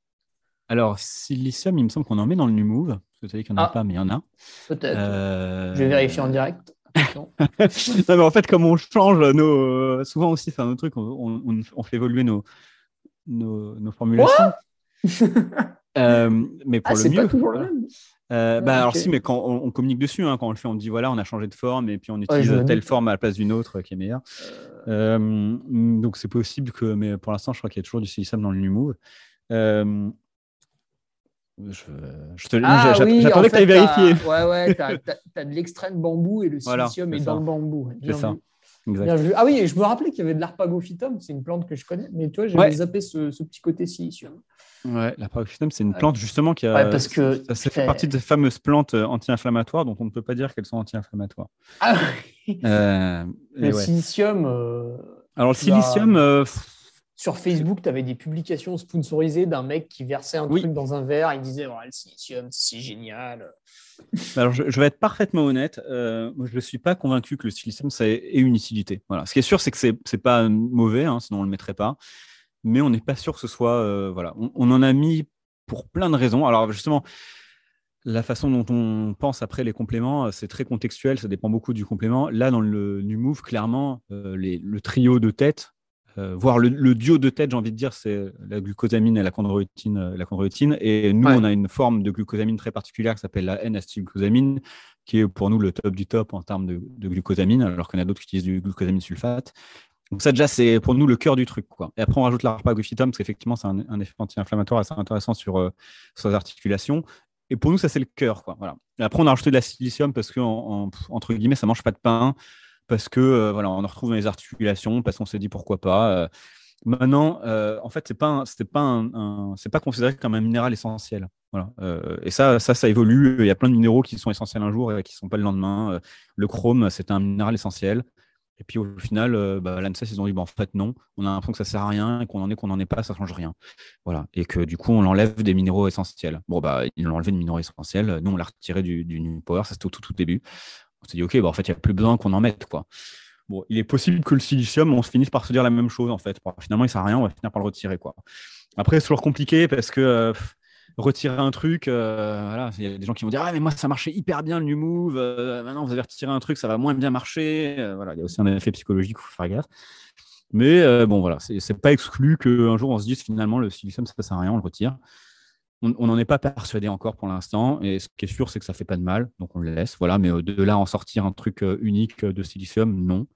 Alors, silicium, il me semble qu'on en met dans le NuMove. Vous savez qu'il n'y en a ah, pas, mais il y en a. Peut-être. Euh... Je vais vérifier en direct. Non, mais en fait, comme on change nos... Souvent aussi, c'est un autre truc, on, on, on fait évoluer nos, nos, nos formulations. euh, mais pour ah, le c'est mieux. Pas toujours le même. Euh, bah, okay. Alors si, mais quand on, on communique dessus, hein, quand on le fait, on dit voilà, on a changé de forme et puis on utilise ouais, telle forme à la place d'une autre qui est meilleure. Euh... Euh, donc, c'est possible que... Mais pour l'instant, je crois qu'il y a toujours du silicium dans le NuMove. Euh... Je, je te, ah, j'a, oui, j'attendais en fait, que tu ailles vérifier. Ouais, ouais, tu as de l'extrait de bambou et le silicium voilà, est, est dans le bambou. Bien c'est ça. Exact. Ah oui, je me rappelais qu'il y avait de l'arpagophytum, c'est une plante que je connais, mais tu vois, j'avais ouais. zappé ce, ce petit côté silicium. Ouais, l'arpagophytum, c'est une plante ouais. justement qui a, ouais, parce que ça, ça fait partie de ces fameuses plantes anti-inflammatoires, dont on ne peut pas dire qu'elles sont anti-inflammatoires. Ah oui. euh, Le ouais. silicium. Euh, Alors, le silicium. Vas... Euh, pff, Sur Facebook, tu avais des publications sponsorisées d'un mec qui versait un oui. truc dans un verre et il disait oh, « le silicium, c'est génial ». Alors, je, je vais être parfaitement honnête. Euh, moi, je ne suis pas convaincu que le silicium ait une utilité. Voilà. Ce qui est sûr, c'est que ce n'est pas mauvais, hein, sinon on ne le mettrait pas. Mais on n'est pas sûr que ce soit… Euh, voilà. on, on en a mis pour plein de raisons. Alors justement, la façon dont on pense après les compléments, c'est très contextuel, ça dépend beaucoup du complément. Là, dans le NuMove, clairement, euh, les, le trio de tête… Euh, voire le, le duo de tête, j'ai envie de dire, c'est la glucosamine et la chondroïtine. Euh, la chondroïtine. Et nous, ouais. on a une forme de glucosamine très particulière qui s'appelle la N-acétylglucosamine, qui est pour nous le top du top en termes de, de glucosamine, alors qu'on a d'autres qui utilisent du glucosamine sulfate. Donc ça, déjà, c'est pour nous le cœur du truc, quoi. Et après, on rajoute l'arpagophytum, parce qu'effectivement, c'est un, un effet anti-inflammatoire assez intéressant sur, euh, sur les articulations. Et pour nous, ça, c'est le cœur, quoi. Voilà. Et après, on a rajouté de la silicium parce que, en, en, entre guillemets, ça ne mange pas de pain. Parce que euh, voilà, on en retrouve dans les articulations, parce qu'on s'est dit pourquoi pas. Euh, maintenant, euh, en fait, c'est pas, un, c'est pas, un, un, c'est pas considéré comme un minéral essentiel. Voilà. Euh, et ça, ça, ça évolue. Il y a plein de minéraux qui sont essentiels un jour et qui ne sont pas le lendemain. Euh, le chrome, c'est un minéral essentiel. Et puis au final, euh, bah, l'ANSES, ils ont dit bah, en fait non, on a l'impression que ça sert à rien et qu'on en est, qu'on en est pas, ça change rien. Voilà. Et que du coup, on l'enlève des minéraux essentiels. Bon bah, ils l'ont enlevé des minéraux essentiels. Nous, on l'a retiré du, du NuPower. Ça c'était au tout, tout début. On s'est dit, OK, bah en fait, il n'y a plus besoin qu'on en mette, quoi. Bon, il est possible que le silicium, on se finisse par se dire la même chose, en fait. Finalement, il ne sert à rien, on va finir par le retirer, quoi. Après, c'est toujours compliqué parce que euh, retirer un truc, euh, voilà, il y a des gens qui vont dire « Ah, mais moi, ça marchait hyper bien, le NuMove. Euh, maintenant, vous avez retiré un truc, ça va moins bien marcher. Euh, » Voilà, il y a aussi un effet psychologique, il faut faire gaffe. Mais euh, bon, voilà, c'est, c'est pas exclu qu'un jour, on se dise finalement, le silicium, ça ne sert à rien, on le retire. On n'en est pas persuadé encore pour l'instant, et ce qui est sûr, c'est que ça ne fait pas de mal, donc on le laisse. Voilà, mais de là à en sortir un truc unique de silicium, non.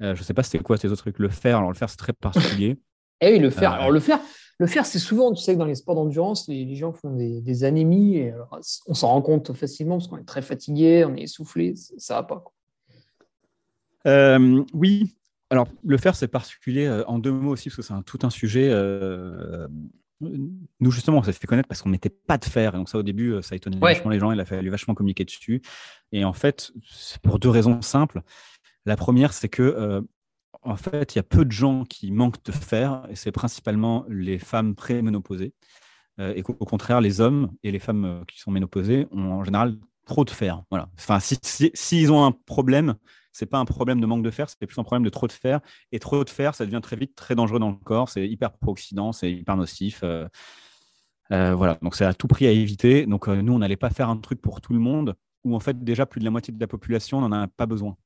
Euh, je ne sais pas c'était quoi ces autres trucs. Le fer, alors le fer, c'est très particulier. Eh oui, le fer. Euh, alors le fer, le fer, c'est souvent, tu sais que dans les sports d'endurance, les, les gens font des, des anémies, et alors, on s'en rend compte facilement parce qu'on est très fatigué, on est essoufflé, ça ne va pas. Quoi. Euh, oui, alors le fer, c'est particulier en deux mots aussi, parce que c'est un, tout un sujet. Euh... Nous, justement, on s'est fait connaître parce qu'on ne mettait pas de fer. Et donc ça, au début, ça étonnait ouais. vachement les gens. Il a fallu vachement communiquer dessus. Et en fait, c'est pour deux raisons simples. La première, c'est que euh, en fait, il y a peu de gens qui manquent de fer. Et c'est principalement les femmes pré-ménopausées. Euh, et qu'au contraire, les hommes et les femmes qui sont ménopausées ont en général trop de fer. Voilà. Enfin, si, si, si ils ont un problème, ce n'est pas un problème de manque de fer, c'est plus un problème de trop de fer. Et trop de fer, ça devient très vite très dangereux dans le corps. C'est hyper pro-oxydant, c'est hyper nocif. Euh, euh, voilà, donc c'est à tout prix à éviter. Donc euh, nous, on n'allait pas faire un truc pour tout le monde où en fait déjà plus de la moitié de la population n'en a pas besoin.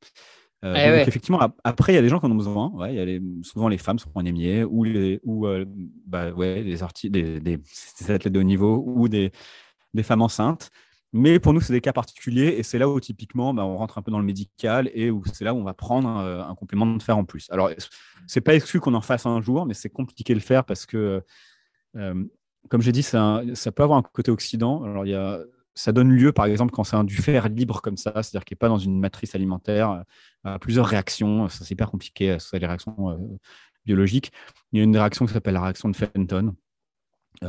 Euh, eh donc ouais. effectivement, ap- après, il y a des gens qui en ont besoin. Ouais, y a les, souvent les femmes sont anémiées ou les ou euh, bah, ouais, des, arti- des, des, des athlètes de haut niveau ou des, des femmes enceintes. Mais pour nous, c'est des cas particuliers et c'est là où typiquement, bah, on rentre un peu dans le médical et où c'est là où on va prendre euh, un complément de fer en plus. Alors, c'est pas exclu qu'on en fasse un jour, mais c'est compliqué de le faire parce que, euh, comme j'ai dit, ça, ça peut avoir un côté oxydant. Alors, il y a, ça donne lieu, par exemple, quand c'est un du fer libre comme ça, c'est-à-dire qu'il n'est pas dans une matrice alimentaire, à plusieurs réactions. Ça, c'est hyper compliqué, ça, les réactions euh, biologiques. Il y a une réaction qui s'appelle la réaction de Fenton.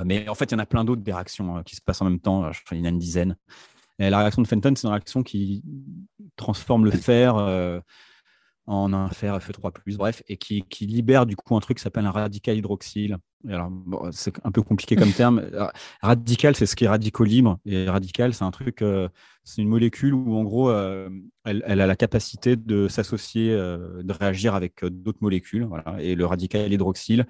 Mais en fait, il y en a plein d'autres des réactions qui se passent en même temps. Il y en a une dizaine. Et la réaction de Fenton, c'est une réaction qui transforme le fer euh, en un fer F trois plus, bref, et qui, qui libère du coup un truc qui s'appelle un radical hydroxyle. Et alors, bon, c'est un peu compliqué comme terme. Radical, c'est ce qui est radicaux libre. Et radical, c'est un truc, euh, c'est une molécule où en gros, euh, elle, elle a la capacité de s'associer, euh, de réagir avec euh, d'autres molécules. Voilà. Et le radical hydroxyle,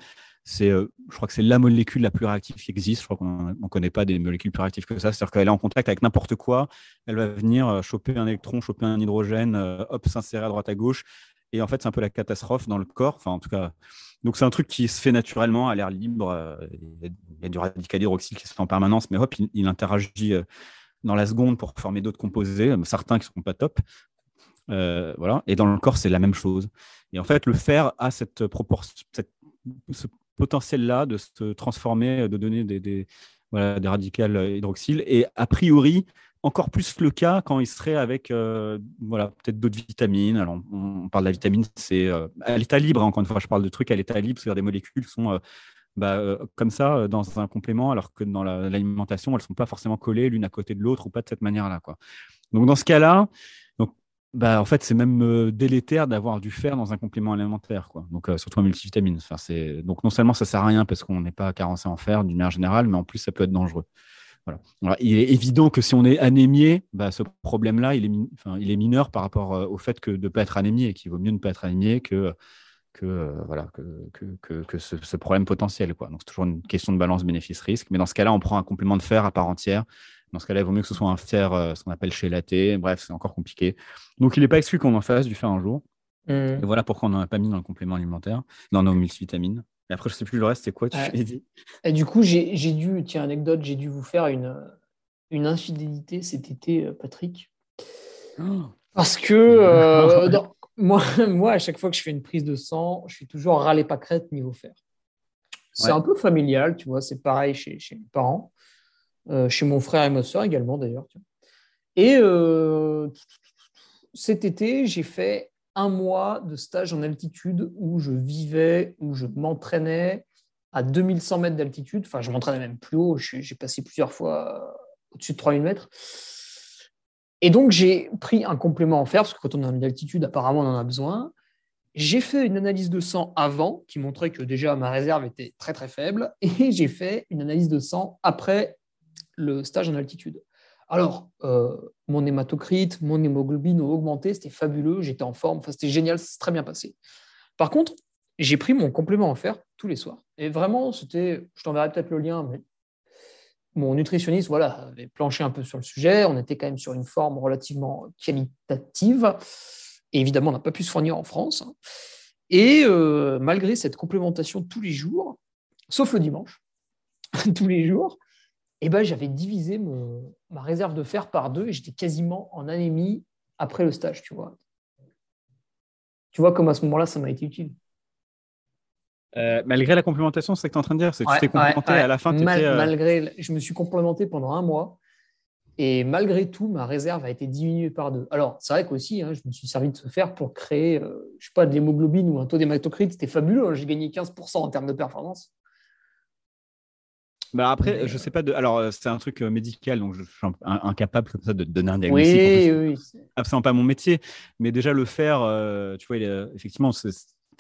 c'est, euh, je crois que c'est la molécule la plus réactive qui existe. Je crois qu'on ne connaît pas des molécules plus réactives que ça. C'est-à-dire qu'elle est en contact avec n'importe quoi. Elle va venir euh, choper un électron, choper un hydrogène, euh, hop, s'insérer à droite à gauche. Et en fait, c'est un peu la catastrophe dans le corps. Enfin, en tout cas, donc c'est un truc qui se fait naturellement à l'air libre. Euh, il y a du radical hydroxyle qui se fait en permanence, mais hop, il, il interagit euh, dans la seconde pour former d'autres composés, certains qui ne sont pas top. Euh, voilà. Et dans le corps, c'est la même chose. Et en fait, le fer a cette proportion, cette, ce potentiel-là de se transformer, de donner des, des, voilà, des radicaux hydroxyles. Et a priori, encore plus le cas quand il serait avec euh, voilà, peut-être d'autres vitamines. Alors, on, on parle de la vitamine C euh, à l'état libre. Hein, encore une fois, je parle de trucs à l'état libre, c'est-à-dire des molécules sont euh, bah, euh, comme ça dans un complément, alors que dans la, l'alimentation, elles ne sont pas forcément collées l'une à côté de l'autre ou pas de cette manière-là, quoi. Donc, dans ce cas-là, donc, bah, en fait, c'est même euh, délétère d'avoir du fer dans un complément alimentaire, quoi. Donc, euh, surtout en multivitamine. Enfin, c'est... Donc, non seulement ça ne sert à rien parce qu'on n'est pas carencé en fer d'une manière générale, mais en plus, ça peut être dangereux. Voilà. Alors, il est évident que si on est anémié, bah, ce problème-là, il est, min... enfin, il est mineur par rapport euh, au fait que de ne pas être anémié et qu'il vaut mieux ne pas être anémié que, que, euh, voilà, que, que, que, que ce, ce problème potentiel, quoi. Donc, c'est toujours une question de balance bénéfice-risque. Mais dans ce cas-là, on prend un complément de fer à part entière. Dans ce cas-là, il vaut mieux que ce soit un fer, euh, ce qu'on appelle chélaté. Bref, c'est encore compliqué. Donc, il n'est pas exclu qu'on en fasse du fer un jour. Mmh. Et voilà pourquoi on n'en a pas mis dans le complément alimentaire, dans nos multivitamines. Et après, je ne sais plus le reste, c'est quoi tu l'as dit. Et du coup, j'ai, j'ai dû, tiens, anecdote, j'ai dû vous faire une, une infidélité cet été, Patrick. Oh. Parce que euh, non, moi, moi, à chaque fois que je fais une prise de sang, je suis toujours râlé pas crête niveau fer. C'est ouais. un peu familial, tu vois, c'est pareil chez, chez mes parents. Euh, chez mon frère et ma soeur également d'ailleurs. Et euh, cet été, j'ai fait un mois de stage en altitude où je vivais, où je m'entraînais à deux mille cent mètres d'altitude. Enfin, je m'entraînais même plus haut. J'ai, j'ai passé plusieurs fois au-dessus de trois mille mètres. Et donc, j'ai pris un complément en fer parce que quand on a une altitude, apparemment, on en a besoin. J'ai fait une analyse de sang avant qui montrait que déjà ma réserve était très, très faible. Et j'ai fait une analyse de sang après le stage en altitude. Alors, euh, mon hématocrite, mon hémoglobine ont augmenté, c'était fabuleux, j'étais en forme, enfin, c'était génial, ça s'est très bien passé. Par contre, j'ai pris mon complément en fer tous les soirs. Et vraiment, c'était, je t'enverrai peut-être le lien, mais mon nutritionniste voilà, avait planché un peu sur le sujet, on était quand même sur une forme relativement qualitative, et évidemment, on n'a pas pu se fournir en France. Et euh, malgré cette complémentation tous les jours, sauf le dimanche, tous les jours, eh ben, j'avais divisé mon, ma réserve de fer par deux et j'étais quasiment en anémie après le stage, tu vois. Tu vois comme à ce moment-là, ça m'a été utile. Euh, malgré la complémentation, c'est ce que tu es en train de dire, c'est que ouais, tu t'es complémenté ouais, ouais. à la fin. Mal, euh... malgré, je me suis complémenté pendant un mois et malgré tout, ma réserve a été diminuée par deux. Alors, c'est vrai qu'aussi, hein, je me suis servi de ce fer pour créer, euh, je sais pas, de l'hémoglobine ou un taux d'hématocrite, c'était fabuleux, hein, j'ai gagné quinze pour cent en termes de performance. Bah après, euh... je sais pas de. Alors, c'est un truc médical, donc je suis incapable comme ça de donner un diagnostic. Oui, en fait, oui. C'est absolument pas mon métier. Mais déjà, le fer, euh, tu vois, il est, effectivement, tu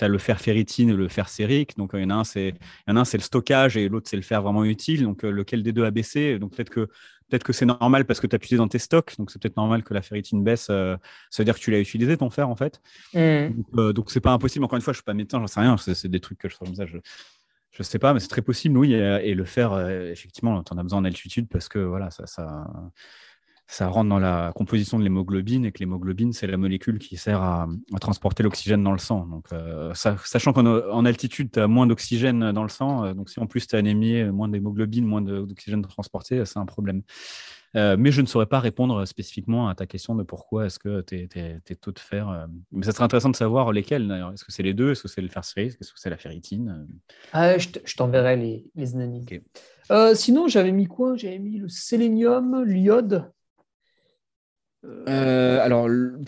as le fer ferritine et le fer sérique. Donc, il y en a un, c'est, il y en a un, c'est le stockage et l'autre, c'est le fer vraiment utile. Donc, lequel des deux a baissé? Donc, peut-être que, peut-être que c'est normal parce que tu as puisé dans tes stocks. Donc, c'est peut-être normal que la ferritine baisse. Euh, ça veut dire que tu l'as utilisé, ton fer, en fait. Mm. Donc, euh, donc, c'est pas impossible. Encore une fois, je suis pas médecin, j'en sais rien. C'est, c'est des trucs que je fais comme ça. Je... Je ne sais pas, mais c'est très possible, oui. Et le fer, effectivement, tu en as besoin en altitude parce que voilà, ça, ça, ça rentre dans la composition de l'hémoglobine et que l'hémoglobine, c'est la molécule qui sert à, à transporter l'oxygène dans le sang. Donc, euh, ça, sachant qu'en en altitude, tu as moins d'oxygène dans le sang, donc si en plus tu as anémie, moins d'hémoglobine, moins de, d'oxygène transporté, c'est un problème. Euh, mais je ne saurais pas répondre spécifiquement à ta question de pourquoi est-ce que tes, tes, tes taux de fer... Euh... Mais ça serait intéressant de savoir lesquels, d'ailleurs. Est-ce que c'est les deux? Est-ce que c'est le fercéré? Est-ce que c'est la ferritine? Ah, je t'enverrai les, les analyses. Okay. Euh, sinon, j'avais mis quoi? J'avais mis le sélénium, l'iode. Euh... Euh, alors... Le...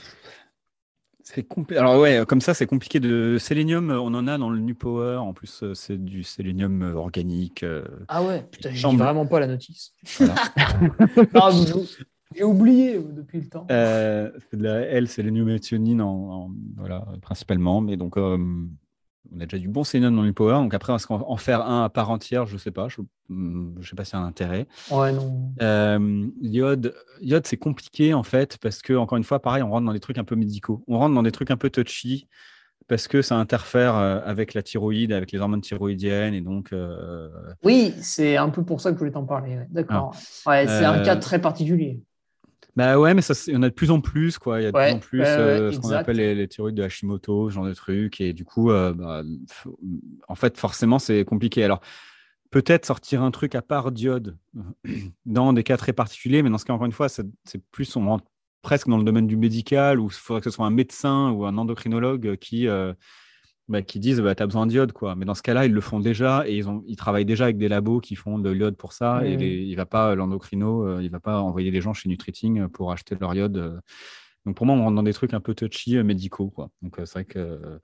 C'est compli- Alors ouais, comme ça, c'est compliqué de sélénium. On en a dans le NuPower. En plus, c'est du sélénium organique. Ah ouais, putain, je n'ai vraiment pas la notice. Voilà. Ah, vous, j'ai oublié depuis le temps. Euh, c'est de la L, sélénium et thionine, en, en, voilà, principalement. Mais donc, euh, on a déjà du bon sélénium dans le NuPower. Donc après, est-ce qu'en en faire un à part entière, je ne sais pas. Je ne sais pas s'il y a un intérêt. Ouais, non. Euh, l'iode, l'iode, c'est compliqué en fait parce que, encore une fois, pareil, on rentre dans des trucs un peu médicaux. On rentre dans des trucs un peu touchy parce que ça interfère avec la thyroïde, avec les hormones thyroïdiennes et donc... Euh... Oui, c'est un peu pour ça que je voulais t'en parler. Ouais. D'accord. Ah. Ouais, c'est euh... un cas très particulier. Bah ouais, mais ça, il y en a de plus en plus, quoi. Il y a de ouais, plus en plus euh, euh, ce qu'on appelle les, les thyroïdes de Hashimoto, ce genre de truc. Et du coup, euh, bah, f- en fait, forcément, c'est compliqué. Alors, peut-être sortir un truc à part d'iode dans des cas très particuliers, mais dans ce cas, encore une fois, c'est, c'est plus, on rentre presque dans le domaine du médical où il faudrait que ce soit un médecin ou un endocrinologue qui, euh, bah, qui dise bah, « t'as besoin d'iode ». Mais dans ce cas-là, ils le font déjà et ils, ont, ils travaillent déjà avec des labos qui font de l'iode pour ça. Mmh. Et les, il va pas, l'endocrino, euh, il ne va pas envoyer les gens chez Nutriting pour acheter leur iode. Donc, pour moi, on rentre dans des trucs un peu touchy euh, médicaux, quoi. Donc, euh, c'est vrai que euh,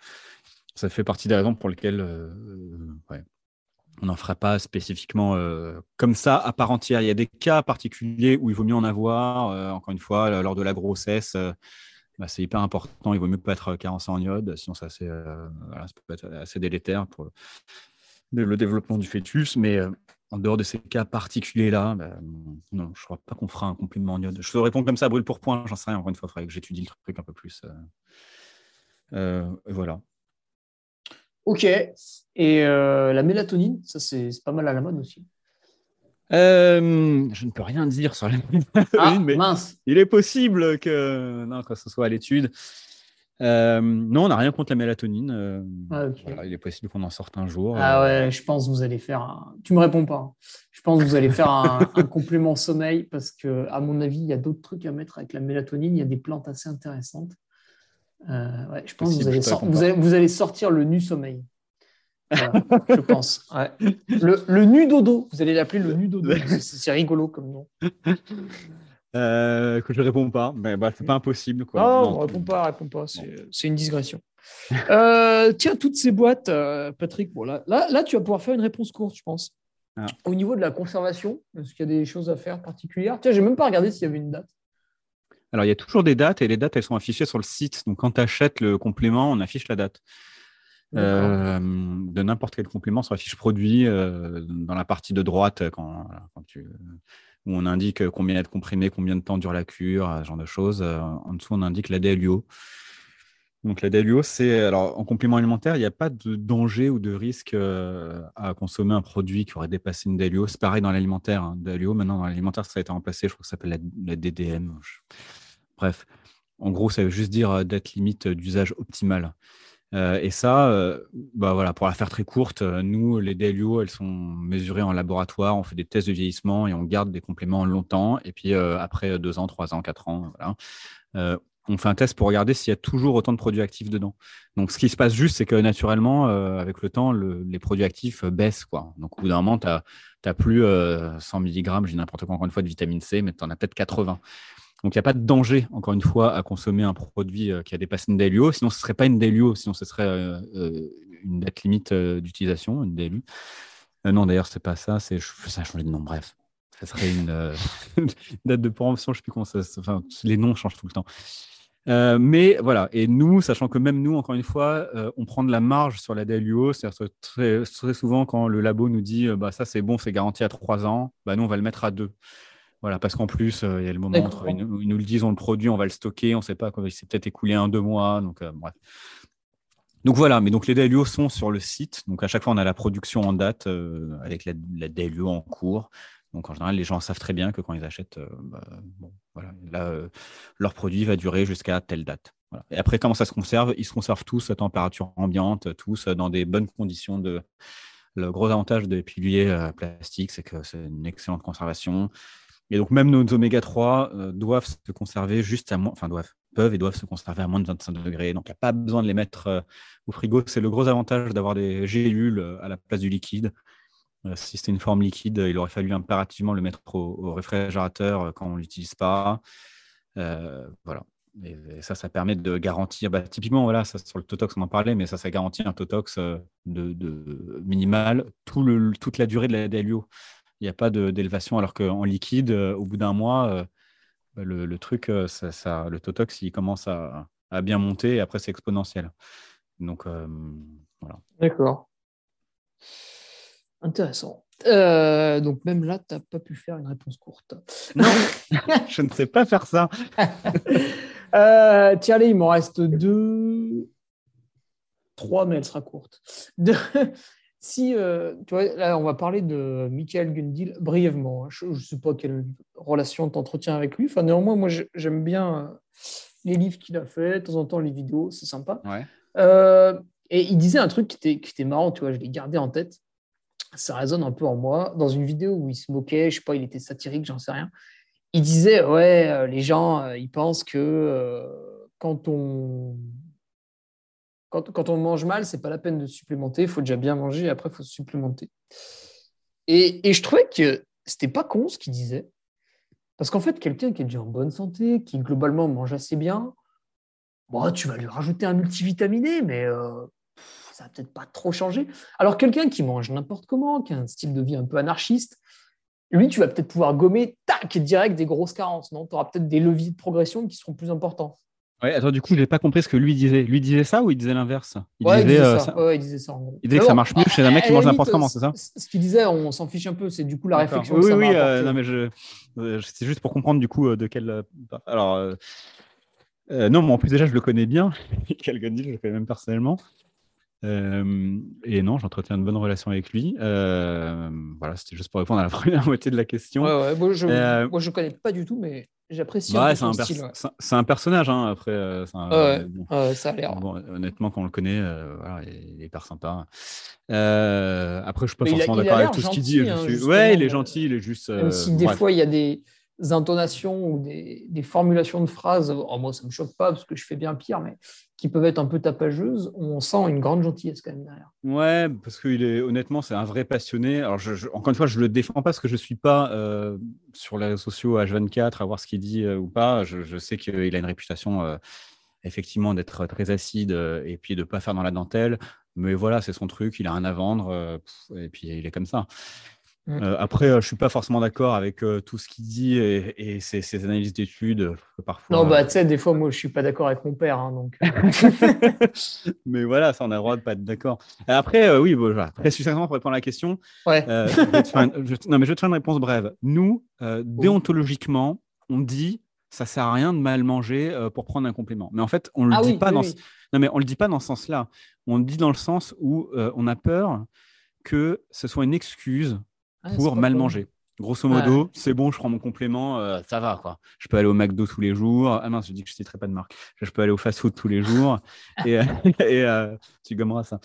ça fait partie des raisons pour lesquelles euh, ouais, on n'en ferait pas spécifiquement euh, comme ça à part entière. Il y a des cas particuliers où il vaut mieux en avoir. Euh, encore une fois, lors de la grossesse, euh, bah, c'est hyper important, il vaut mieux pas être carencé en iode, sinon ça, c'est, euh, voilà, ça peut être assez délétère pour le, le développement du fœtus, mais euh, en dehors de ces cas particuliers-là, bah, non, je ne crois pas qu'on fera un complément en iode. Je te réponds comme ça, brûle pour point, j'en sais rien, encore une fois, il faudrait que j'étudie le truc un peu plus. Euh, euh, voilà. Ok, et euh, la mélatonine, ça c'est, c'est pas mal à la mode aussi. Euh, je ne peux rien dire sur la mélatonine, ah, mais mince. Il est possible que, non, que ce soit à l'étude. Euh, non, on n'a rien contre la mélatonine. Euh, ah, okay. Voilà, il est possible qu'on en sorte un jour. Ah euh... ouais, je pense que vous allez faire un... Tu ne me réponds pas. Hein. Je pense que vous allez faire un, un complément sommeil parce qu'à mon avis, il y a d'autres trucs à mettre avec la mélatonine. Il y a des plantes assez intéressantes. Euh, ouais, je pense que vous allez, sor- vous, allez, vous allez sortir le nu sommeil. Voilà, je pense. Ouais. Le, le nu dodo, vous allez l'appeler le nu dodo. C'est, c'est rigolo comme nom. Euh, que je ne réponds pas, mais bah, c'est pas impossible. Quoi. Non, non, on ne répond pas, répond pas. C'est, c'est une digression. euh, tiens, toutes ces boîtes, euh, Patrick. Bon, là, là, là, tu vas pouvoir faire une réponse courte, je pense. Ah. Au niveau de la conservation, est-ce qu'il y a des choses à faire particulières? Tiens, j'ai même pas regardé s'il y avait une date. Alors, il y a toujours des dates et les dates, elles sont affichées sur le site. Donc, quand tu achètes le complément, on affiche la date. Euh, de n'importe quel complément sur la fiche produit, euh, dans la partie de droite quand, quand tu, où on indique combien il y a de comprimés, combien de temps dure la cure, ce genre de choses. Euh, en dessous, on indique la D L U O. Donc la D L U O, c'est, alors en complément alimentaire, il n'y a pas de danger ou de risque euh, à consommer un produit qui aurait dépassé une D L U O. C'est pareil dans l'alimentaire. Hein. D L U O, maintenant dans l'alimentaire, ça a été remplacé, je crois que ça s'appelle la, la D D M. Je... Bref, en gros, ça veut juste dire date limite d'usage optimale. Euh, et ça, euh, bah voilà, pour la faire très courte, euh, nous, les D L U O, elles sont mesurées en laboratoire, on fait des tests de vieillissement et on garde des compléments longtemps. Et puis euh, après deux ans, trois ans, quatre ans, voilà, euh, on fait un test pour regarder s'il y a toujours autant de produits actifs dedans. Donc, ce qui se passe juste, c'est que naturellement, euh, avec le temps, le, les produits actifs euh, baissent, quoi. Donc, au bout d'un moment, tu n'as plus euh, cent milligrammes, j'ai n'importe quoi encore une fois, de vitamine C, mais tu en as peut-être quatre-vingts. Donc, il n'y a pas de danger, encore une fois, à consommer un produit qui a dépassé une D L U O. Sinon, ce ne serait pas une D L U O. Sinon, ce serait euh, une date limite euh, d'utilisation, une D L U. Euh, non, d'ailleurs, ce n'est pas ça. C'est, ça a changé de nom. Bref, ça serait une euh, date de péremption. Je ne sais plus comment ça... Enfin, les noms changent tout le temps. Euh, mais voilà. Et nous, sachant que même nous, encore une fois, euh, on prend de la marge sur la D L U O. C'est-à-dire très, très souvent, quand le labo nous dit « bah ça, c'est bon, c'est garanti à trois ans bah, », nous, on va le mettre à deux. Voilà, parce qu'en plus, euh, il y a le moment entre, ils, nous, ils nous le disent, on le produit, on va le stocker, on ne sait pas, il s'est peut-être écoulé un, deux mois. Donc, euh, bref. Donc voilà, mais donc les D L U O sont sur le site. Donc à chaque fois, on a la production en date euh, avec la, la D L U O en cours. Donc en général, les gens savent très bien que quand ils achètent, euh, bah, bon, voilà, là, euh, leur produit va durer jusqu'à telle date. Voilà. Et après, comment ça se conserve? Ils se conservent tous à température ambiante, tous dans des bonnes conditions de. Le gros avantage des piliers euh, plastiques, c'est que c'est une excellente conservation. Et donc, même nos oméga trois euh, doivent se conserver juste à moins, enfin, doivent, peuvent et doivent se conserver à moins de vingt-cinq degrés. Donc, il n'y a pas besoin de les mettre euh, au frigo. C'est le gros avantage d'avoir des gélules à la place du liquide. Euh, si c'était une forme liquide, il aurait fallu impérativement le mettre au, au réfrigérateur quand on ne l'utilise pas. Euh, voilà. Et, et ça, ça permet de garantir, bah, typiquement, voilà, ça, sur le Totox, on en parlait, mais ça, ça garantit un Totox de, de minimal tout le, toute la durée de la D L U O. Il n'y a pas de, d'élévation, alors qu'en liquide, euh, au bout d'un mois, euh, le, le truc, euh, ça, ça, le Totox, il commence à, à bien monter, et après, c'est exponentiel. Donc, euh, voilà. D'accord. Intéressant. Euh, donc, même là, tu n'as pas pu faire une réponse courte. Non, je ne sais pas faire ça. euh, tiens, allez, il m'en reste deux. Trois, mais elle sera courte. Deux. Si, euh, tu vois, là, on va parler de Michael Gundill brièvement. Hein. Je ne sais pas quelle relation tu entretiens avec lui. Enfin, néanmoins, moi, j'aime bien les livres qu'il a fait, de temps en temps, les vidéos, c'est sympa. Ouais. Euh, et il disait un truc qui était, qui était marrant, tu vois, je l'ai gardé en tête. Ça résonne un peu en moi. Dans une vidéo où il se moquait, je ne sais pas, il était satirique, j'en sais rien. Il disait, ouais, les gens, ils pensent que euh, quand on... Quand, quand on mange mal, c'est pas la peine de supplémenter. Il faut déjà bien manger et après, il faut supplémenter. Et, et je trouvais que c'était pas con ce qu'il disait. Parce qu'en fait, quelqu'un qui est déjà en bonne santé, qui globalement mange assez bien, bon, tu vas lui rajouter un multivitaminé, mais euh, ça va peut-être pas trop changer. Alors, quelqu'un qui mange n'importe comment, qui a un style de vie un peu anarchiste, lui, tu vas peut-être pouvoir gommer, tac, direct des grosses carences. Tu auras peut-être des leviers de progression qui seront plus importants. Ouais, attends, du coup, je n'ai pas compris ce que lui disait. Lui disait ça ou il disait l'inverse? Il ouais, disait, il disait euh, ça. ça... Ouais, il disait ça en gros. Il disait que ça marche mieux chez un mec qui mange n'importe comment, c'est ça? Ce qu'il disait, on s'en fiche un peu. C'est du coup la D'accord. réflexion. Oui, que ça oui, m'a euh, non, mais je... c'est juste pour comprendre du coup de quel. Alors, euh... Euh, non, mais en plus, déjà, je le connais bien. Michael Gundill, je le connais même personnellement. Euh... Et non, j'entretiens une bonne relation avec lui. Euh... Voilà, c'était juste pour répondre à la première moitié de la question. Ouais, ouais, moi, je ne euh... le connais pas du tout, mais. J'apprécie bah ouais, c'est, un pers- style, ouais. c'est un personnage hein, après euh, c'est un, euh, ouais. bon, euh, ça a l'air bon, honnêtement quand on le connaît euh, voilà, il est hyper sympa euh, après je suis pas mais forcément il a, il d'accord avec tout gentil, ce qu'il dit hein, suis... ouais il est gentil il est juste euh, même si des bref. fois il y a des intonations ou des, des formulations de phrases oh, moi ça me choque pas parce que je fais bien pire mais qui peuvent être un peu tapageuses on sent une grande gentillesse quand même derrière ouais parce qu'il est honnêtement c'est un vrai passionné alors je, je, encore une fois je le défends pas parce que je suis pas euh, sur les réseaux sociaux H vingt-quatre à voir ce qu'il dit euh, ou pas je, je sais qu'il a une réputation euh, effectivement d'être très acide euh, et puis de pas faire dans la dentelle mais voilà c'est son truc il a rien à vendre euh, pff, et puis il est comme ça. Euh, après, euh, je ne suis pas forcément d'accord avec euh, tout ce qu'il dit et, et ses, ses analyses d'études. Euh, parfois, non, bah, tu sais, des fois, moi, je ne suis pas d'accord avec mon père. Hein, donc... Mais voilà, ça, on a le droit de ne pas être d'accord. Après, euh, oui, bon, voilà. Très succinctement, pour répondre à la question, ouais. euh, je vais te faire une, je, non, mais je vais te faire une réponse brève. Nous, euh, déontologiquement, on dit ça ne sert à rien de mal manger euh, pour prendre un complément. Mais en fait, on ah, ne oui, oui, oui. ce... le dit pas dans ce sens-là. On le dit dans le sens où euh, on a peur que ce soit une excuse pour ah, mal cool. manger. Grosso modo, ah. c'est bon, je prends mon complément, euh, ça va, quoi. Je peux aller au McDo tous les jours. Ah mince, je dis que je ne citerai pas de marque. Je peux aller au fast-food tous les jours et, et euh, tu gommeras ça.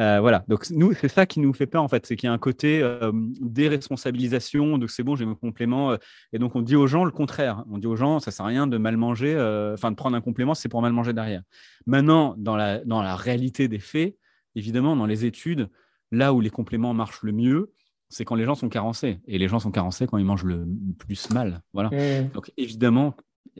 Euh, voilà, donc nous, c'est ça qui nous fait peur, en fait. C'est qu'il y a un côté euh, déresponsabilisation de c'est bon, j'ai mon complément. Euh, et donc, on dit aux gens le contraire. On dit aux gens, ça ne sert à rien de mal manger, enfin, euh, de prendre un complément, c'est pour mal manger derrière. Maintenant, dans la, dans la réalité des faits, évidemment, dans les études, là où les compléments marchent le mieux, c'est quand les gens sont carencés. Et les gens sont carencés quand ils mangent le plus mal. Voilà. Mmh. Donc, évidemment,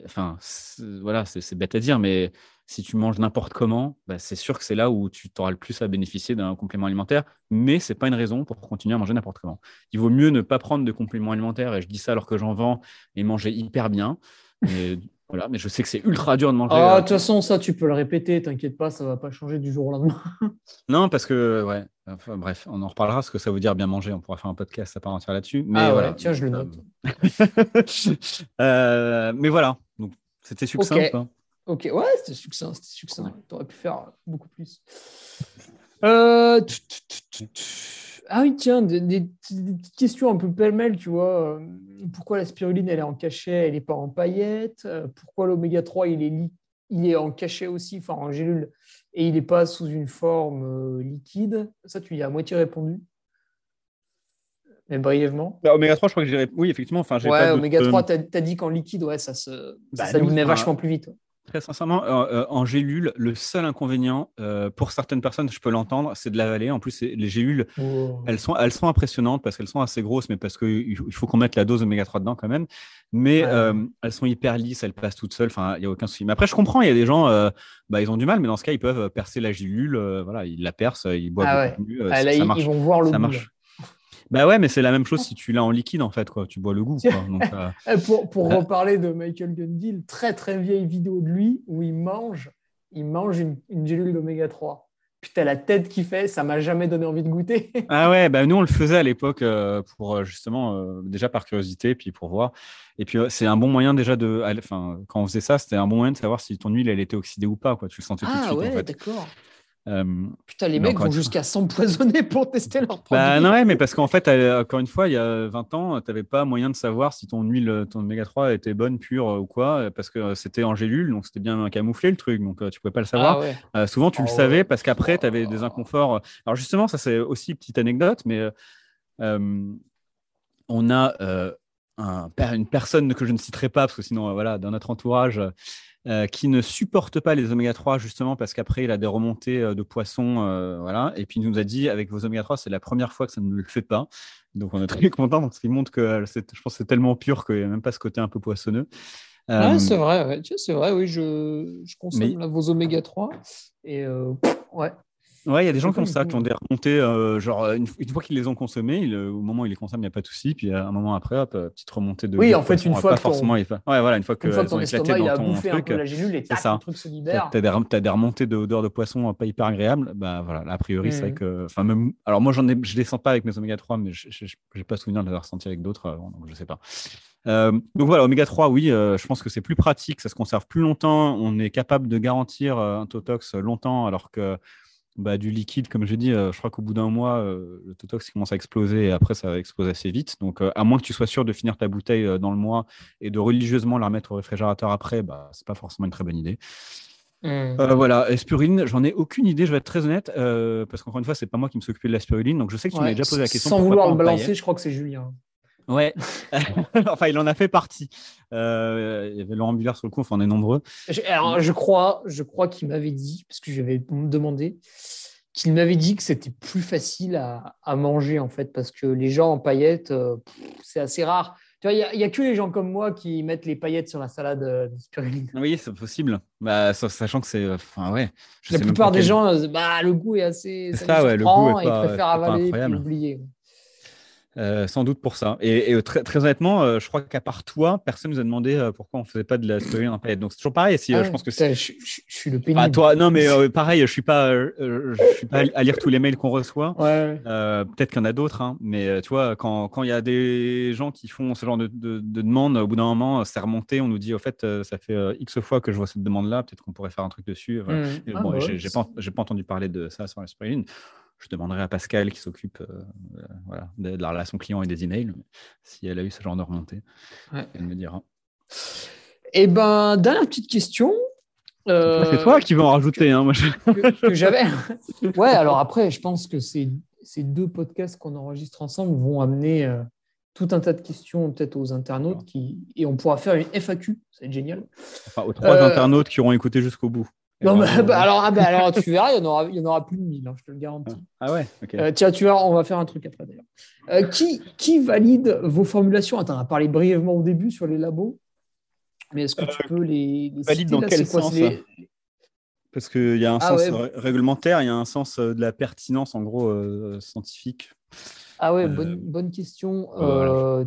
enfin, c'est, voilà, c'est, c'est bête à dire, mais si tu manges n'importe comment, bah, c'est sûr que c'est là où tu auras le plus à bénéficier d'un complément alimentaire, mais ce n'est pas une raison pour continuer à manger n'importe comment. Il vaut mieux ne pas prendre de compléments alimentaires, et je dis ça alors que j'en vends, et manger hyper bien. Mais, voilà, mais je sais que c'est ultra dur de manger. Ah, de toute façon, ça, tu peux le répéter, t'inquiète pas, ça ne va pas changer du jour au lendemain. Non, parce que, ouais. Enfin, bref, on en reparlera, ce que ça veut dire bien manger. On pourra faire un podcast à part entière là-dessus. Mais ah ouais, voilà. Tiens, je le note. euh, mais voilà, donc c'était succinct. Okay. Hein. Ok, ouais, c'était succinct. C'était succinct. Ouais. T'aurais pu faire beaucoup plus. Euh... Ah oui, tiens, des, des, des petites questions un peu pêle-mêle, tu vois. Pourquoi la spiruline, elle est en cachet, elle n'est pas en paillettes? Pourquoi l'oméga trois, il est, li- il est en cachet aussi, enfin en gélule, et il n'est pas sous une forme euh, liquide? Ça, tu y as à moitié répondu. mais brièvement. Bah, oméga trois, je crois que j'ai... Oui, effectivement. Enfin, j'ai ouais, pas oméga trois, euh... tu as dit qu'en liquide, ouais, ça se bah, s'abîmait enfin, vachement plus vite. Ouais. Très sincèrement, euh, en gélules, le seul inconvénient, euh, pour certaines personnes, je peux l'entendre, c'est de l'avaler. En plus, les gélules, oh. elles, sont, elles sont impressionnantes parce qu'elles sont assez grosses, mais parce qu'il faut qu'on mette la dose oméga trois dedans quand même. Mais ouais. euh, elles sont hyper lisses, elles passent toutes seules. Enfin, il n'y a aucun souci. Mais après, je comprends, il y a des gens, euh, bah, ils ont du mal, mais dans ce cas, ils peuvent percer la gélule. Euh, voilà, ils la percent, ils boivent ah ouais. le contenu. Euh, ah, là, ça marche. Ils vont voir le ça goût. Marche. Bah ouais, mais c'est la même chose si tu l'as en liquide, en fait, quoi. Tu bois le goût, quoi. Donc, euh... pour pour euh... reparler de Michael Gundill, très, très vieille vidéo de lui où il mange, il mange une, une gélule d'oméga trois. Putain, la tête qu'il fait, ça m'a jamais donné envie de goûter. Ah ouais, bah nous, on le faisait à l'époque euh, pour justement, euh, déjà par curiosité, puis pour voir. Et puis, euh, c'est un bon moyen déjà de... Enfin, quand on faisait ça, c'était un bon moyen de savoir si ton huile, elle était oxydée ou pas, quoi. Tu le sentais ah, tout de suite, ouais, en fait. Ah ouais, d'accord. Euh, Putain, les mecs vont jusqu'à s'empoisonner pour tester leur produit. Bah non, ouais, mais parce qu'en fait, encore une fois, il y a vingt ans, tu n'avais pas moyen de savoir si ton huile, ton oméga trois était bonne, pure ou quoi, parce que c'était en gélule, donc c'était bien camouflé le truc, donc tu ne pouvais pas le savoir. Ah ouais. euh, souvent, tu oh le savais ouais. parce qu'après, tu avais des inconforts. Alors justement, ça c'est aussi une petite anecdote, mais euh, on a euh, un, une personne que je ne citerai pas, parce que sinon, euh, voilà, dans notre entourage... Euh, qui ne supporte pas les oméga trois justement parce qu'après il a des remontées euh, de poissons euh, voilà. Et puis il nous a dit avec vos oméga trois c'est la première fois que ça ne le fait pas, donc on est très content parce qu'il montre que euh, c'est, je pense que c'est tellement pur qu'il n'y a même pas ce côté un peu poissonneux. Euh... Ouais, c'est vrai, ouais. c'est vrai oui, je, je consomme Mais... là, vos oméga trois et euh, ouais Ouais, il y a des gens comme ça qui ont des remontées, euh, genre une fois qu'ils les ont consommés, il, au moment où ils les consomment, il n'y a pas de souci. Puis à un moment après, hop, petite remontée de. Oui, en fait, une fois que forcément, on... ouais, voilà, une fois que, une fois que ton estomac il a bouffé un peu la gélule et tac, le truc se libère. T'as, t'as, des, t'as des remontées d'odeur de poisson pas hyper agréable. Bah voilà, là, a priori, mmh. c'est vrai que, enfin même, alors moi j'en ai, je les sens pas avec mes oméga trois, mais je n'ai pas souvenir de les avoir sentis avec d'autres, euh, donc je sais pas. Euh, donc voilà, oméga trois, oui, euh, je pense que c'est plus pratique, ça se conserve plus longtemps, on est capable de garantir euh, un totox longtemps, alors que Bah, du liquide, comme j'ai dit, euh, je crois qu'au bout d'un mois, euh, le totox commence à exploser et après, ça va exploser assez vite. Donc, euh, à moins que tu sois sûr de finir ta bouteille euh, dans le mois et de religieusement la remettre au réfrigérateur après, bah, c'est pas forcément une très bonne idée. Mmh. Euh, voilà, et spiruline, j'en ai aucune idée, je vais être très honnête, euh, parce qu'encore une fois, c'est pas moi qui me suis occupé de la spiruline. Donc, je sais que tu ouais, m'avais déjà posé la question. Sans vouloir le balancer, je crois que c'est Julien. Ouais, enfin, il en a fait partie. Euh, il y avait Laurent Bulaire sur le coup, enfin, on est nombreux. Je, alors, je crois, je crois qu'il m'avait dit, parce que je vais me demander, qu'il m'avait dit que c'était plus facile à, à manger, en fait, parce que les gens en paillettes, euh, pff, c'est assez rare. Tu vois, il n'y a, a que les gens comme moi qui mettent les paillettes sur la salade euh, de spiruline. Oui, c'est possible. Bah, sachant que c'est... Enfin, euh, ouais. Je la sais plupart des quel... gens, euh, bah, le goût est assez... C'est ça, ouais, le goût est pas, ils préfèrent avaler et l'oublier. Euh, sans doute pour ça. Et, et très, très honnêtement, euh, je crois qu'à part toi, personne nous a demandé euh, pourquoi on ne faisait pas de la spiruline en paillettes. Donc c'est toujours pareil. Si, euh, ah, je pense que c'est... Je, je, je suis le pénible. Ah, toi, non, mais euh, pareil, je ne suis pas, euh, je suis pas à lire tous les mails qu'on reçoit. Ouais. Euh, peut-être qu'il y en a d'autres, hein, mais tu vois, quand il y a des gens qui font ce genre de, de, de demande, au bout d'un moment, c'est remonté. On nous dit, au fait, euh, ça fait euh, X fois que je vois cette demande-là. Peut-être qu'on pourrait faire un truc dessus. Voilà. Mmh. Et, ah, bon, ouais, j'ai, j'ai pas, j'ai pas entendu parler de ça sur la spiruline. Je demanderai à Pascal qui s'occupe euh, euh, voilà, de, de la relation client et des emails si elle a eu ce genre de remontée. Ouais. Elle me dira. Eh bien, dernière petite question. Euh, c'est toi qui vas en rajouter. Que, hein, moi je... que, que j'avais. Ouais, alors après, je pense que ces, ces deux podcasts qu'on enregistre ensemble vont amener euh, tout un tas de questions peut-être aux internautes ouais. qui... et on pourra faire une F A Q. Ça va être génial. Enfin, aux trois euh... internautes qui auront écouté jusqu'au bout. Non, bah, bah, alors, ah, bah, alors tu verras, il y en aura, il y en aura plus de mille, hein, je te le garantis. Ah ouais, ok. Euh, tiens, tu vois, on va faire un truc après d'ailleurs. Euh, qui, qui valide vos formulations ? Attends, on a parlé brièvement au début sur les labos, mais est-ce que euh, tu peux les, les valide citer, dans là, quel quoi, sens les... Parce qu'il y a un ah, sens ouais. réglementaire, il y a un sens de la pertinence en gros euh, scientifique. Ah ouais, euh... bonne, bonne question. Euh... Euh...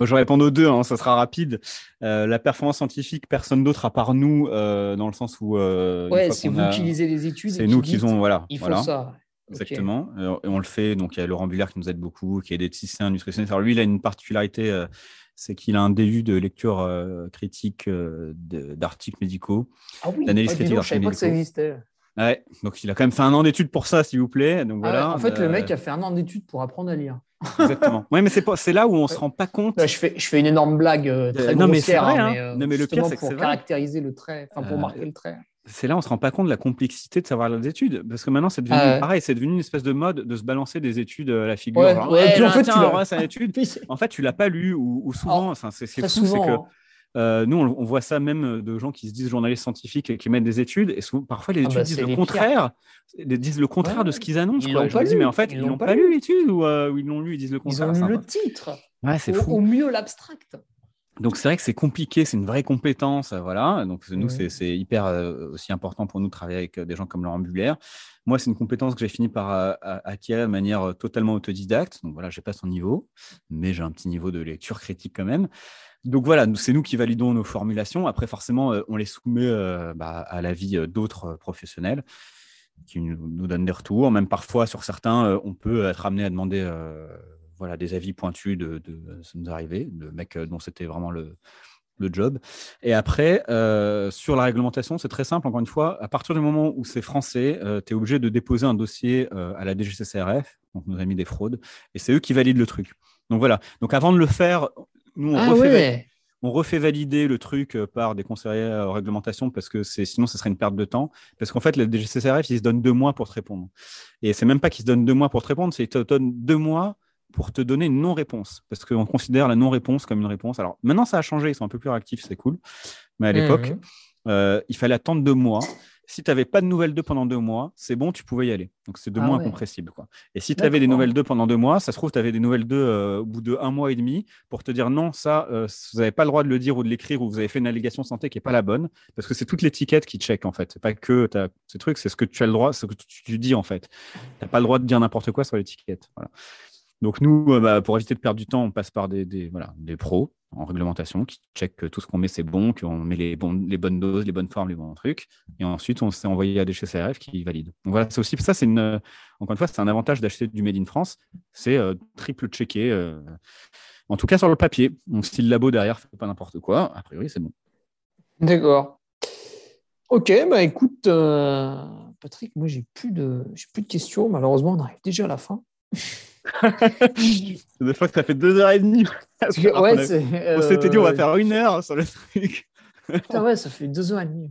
Je réponds aux deux, hein, ça sera rapide. Euh, la performance scientifique, personne d'autre à part nous, euh, dans le sens où... Euh, ouais, c'est vous a... qui lisez les études. C'est nous qui ont... Voilà, ils voilà. font ça. Exactement. Okay. Euh, et on le fait. Donc, il y a Laurent Bulaire qui nous aide beaucoup, qui est diététicien, nutritionniste. Alors, lui, il a une particularité, euh, c'est qu'il a un D U de lecture euh, critique euh, de, d'articles médicaux. Ah oui, d'analyse ah, critique donc, d'articles médicaux. Je ne savais pas que ça existait. Ouais, donc il a quand même fait un an d'études pour ça, s'il vous plaît. Donc, voilà, ah ouais, en fait, euh... le mec a fait un an d'études pour apprendre à lire. Exactement. Oui, mais c'est, pas, c'est là où on ne se rend pas compte. Là, je, fais, je fais une énorme blague euh, très euh, grossière, non, mais, c'est vrai, hein, mais, euh, non, mais le pire, c'est que pour c'est caractériser vrai. le trait, enfin pour euh... marquer le trait. c'est là on se rend pas compte de la complexité de savoir les études, parce que maintenant c'est devenu ah ouais. pareil, c'est devenu une espèce de mode de se balancer des études à la figure. Ouais, genre, ouais, et puis, en fait, tiens, tu c'est une étude. En fait, tu l'as pas lu ou, ou souvent. Oh, c'est c'est, fou, souvent, c'est que. Hein. Euh, nous, on, on voit ça même de gens qui se disent journalistes scientifiques et qui mettent des études, et souvent, parfois les études ah bah, disent, le les contraire, disent le contraire ouais, de ce qu'ils annoncent. Quoi. Je me dis, mais en fait, ils, ils l'ont pas lu, lu l'étude, ou, euh, ou ils l'ont lu, ils disent le contraire. Ils ont lu le titre, ouais, c'est fou. Au mieux l'abstract. Donc c'est vrai que c'est compliqué, c'est une vraie compétence, voilà. Donc nous, ouais. c'est, c'est hyper euh, aussi important pour nous de travailler avec euh, des gens comme Laurent Bulaire. Moi, c'est une compétence que j'ai fini par euh, acquérir de manière euh, totalement autodidacte. Donc voilà, j'ai pas son niveau, mais j'ai un petit niveau de lecture critique quand même. Donc voilà, c'est nous qui validons nos formulations. Après, forcément, on les soumet euh, bah, à l'avis d'autres professionnels qui nous donnent des retours. Même parfois, sur certains, on peut être amené à demander euh, voilà, des avis pointus de, de ça nous arrivait, de mecs dont c'était vraiment le, le job. Et après, euh, sur la réglementation, c'est très simple. Encore une fois, à partir du moment où c'est français, euh, tu es obligé de déposer un dossier euh, à la D G C C R F, donc nos amis des fraudes, et c'est eux qui valident le truc. Donc voilà. Donc avant de le faire... Nous, on, ah refait ouais. valider, on refait valider le truc par des conseillers en réglementation parce que c'est, sinon, ce serait une perte de temps. Parce qu'en fait, la D G C C R F, ils se donnent deux mois pour te répondre. Et c'est même pas qu'ils se donnent deux mois pour te répondre, c'est qu'ils te donnent deux mois pour te donner une non-réponse. Parce qu'on considère la non-réponse comme une réponse. Alors, maintenant, ça a changé, ils sont un peu plus réactifs, c'est cool. Mais à l'époque, mmh. euh, il fallait attendre deux mois. Si tu n'avais pas de nouvelles d'eux pendant deux mois, c'est bon, tu pouvais y aller. Donc, c'est deux ah mois ouais. incompressibles. Quoi. Et si tu avais des nouvelles d'eux pendant deux mois, ça se trouve, tu avais des nouvelles d'eux euh, au bout de un mois et demi pour te dire non, ça, euh, vous n'avez pas le droit de le dire ou de l'écrire ou vous avez fait une allégation santé qui n'est pas la bonne. Parce que c'est toute l'étiquette qui check, en fait. Ce n'est pas que t'as... ces trucs, c'est ce que tu as le droit, ce que tu dis, en fait. Tu n'as pas le droit de dire n'importe quoi sur l'étiquette. Voilà. Donc, nous, euh, bah, pour éviter de perdre du temps, on passe par des, des, voilà, des pros en réglementation qui checkent que tout ce qu'on met, c'est bon, qu'on met les, bon, les bonnes doses, les bonnes formes, les bons trucs. Et ensuite, on s'est envoyé à des D G C C R F qui valident. Donc, voilà, c'est aussi ça. C'est une, euh, encore une fois, c'est un avantage d'acheter du Made in France. C'est euh, triple checké, euh, en tout cas sur le papier. Donc, si le labo derrière ne fait pas n'importe quoi, a priori, c'est bon. D'accord. Ok, bah écoute, euh, Patrick, moi, j'ai plus de, j'ai plus de questions. Malheureusement, on arrive déjà à la fin. C'est des fois que ça fait deux heures et demie. Que, ouais, on, a... c'est, euh... on s'était dit on va faire une heure sur le truc. Putain, ouais, ça fait deux heures et demie.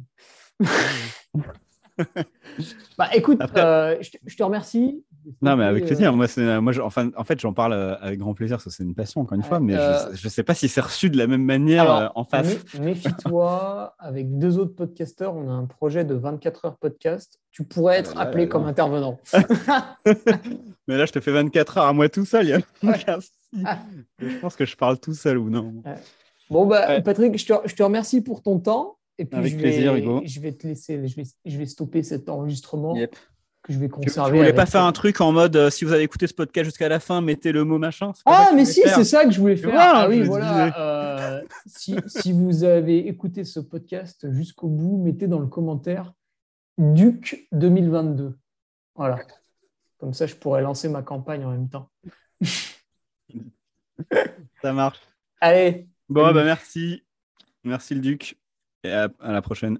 Bah écoute, Après... euh, je, te, je te remercie. Non, mais avec plaisir. Euh... Moi, c'est, moi je, enfin, en fait, j'en parle avec grand plaisir, parce que c'est une passion, encore une fois, mais euh... je ne sais pas si c'est reçu de la même manière. Alors, euh, en face. Méfie-toi, avec deux autres podcasteurs, on a un projet de vingt-quatre heures podcast. Tu pourrais être voilà, appelé là, comme là. intervenant. Mais là, je te fais vingt-quatre heures à moi tout seul. Il y a aucun souci. Je pense que je parle tout seul ou non. Ouais. Bon, bah, ouais. Patrick, je te, je te remercie pour ton temps. Et puis, avec je plaisir, vais, Hugo. Je vais te laisser, je vais, je vais stopper cet enregistrement. Yep. Que je vais conserver. Je voulais pas faire un truc en mode euh, si vous avez écouté ce podcast jusqu'à la fin, mettez le mot machin. Ah, mais si, faire. C'est ça que je voulais faire. Vois, ah oui, voilà. Euh, si, si vous avez écouté ce podcast jusqu'au bout, mettez dans le commentaire Duc deux mille vingt-deux. Voilà. Comme ça, je pourrais lancer ma campagne en même temps. Ça marche. Allez. Bon, salut. Bah merci. Merci le Duc. Et à, à la prochaine.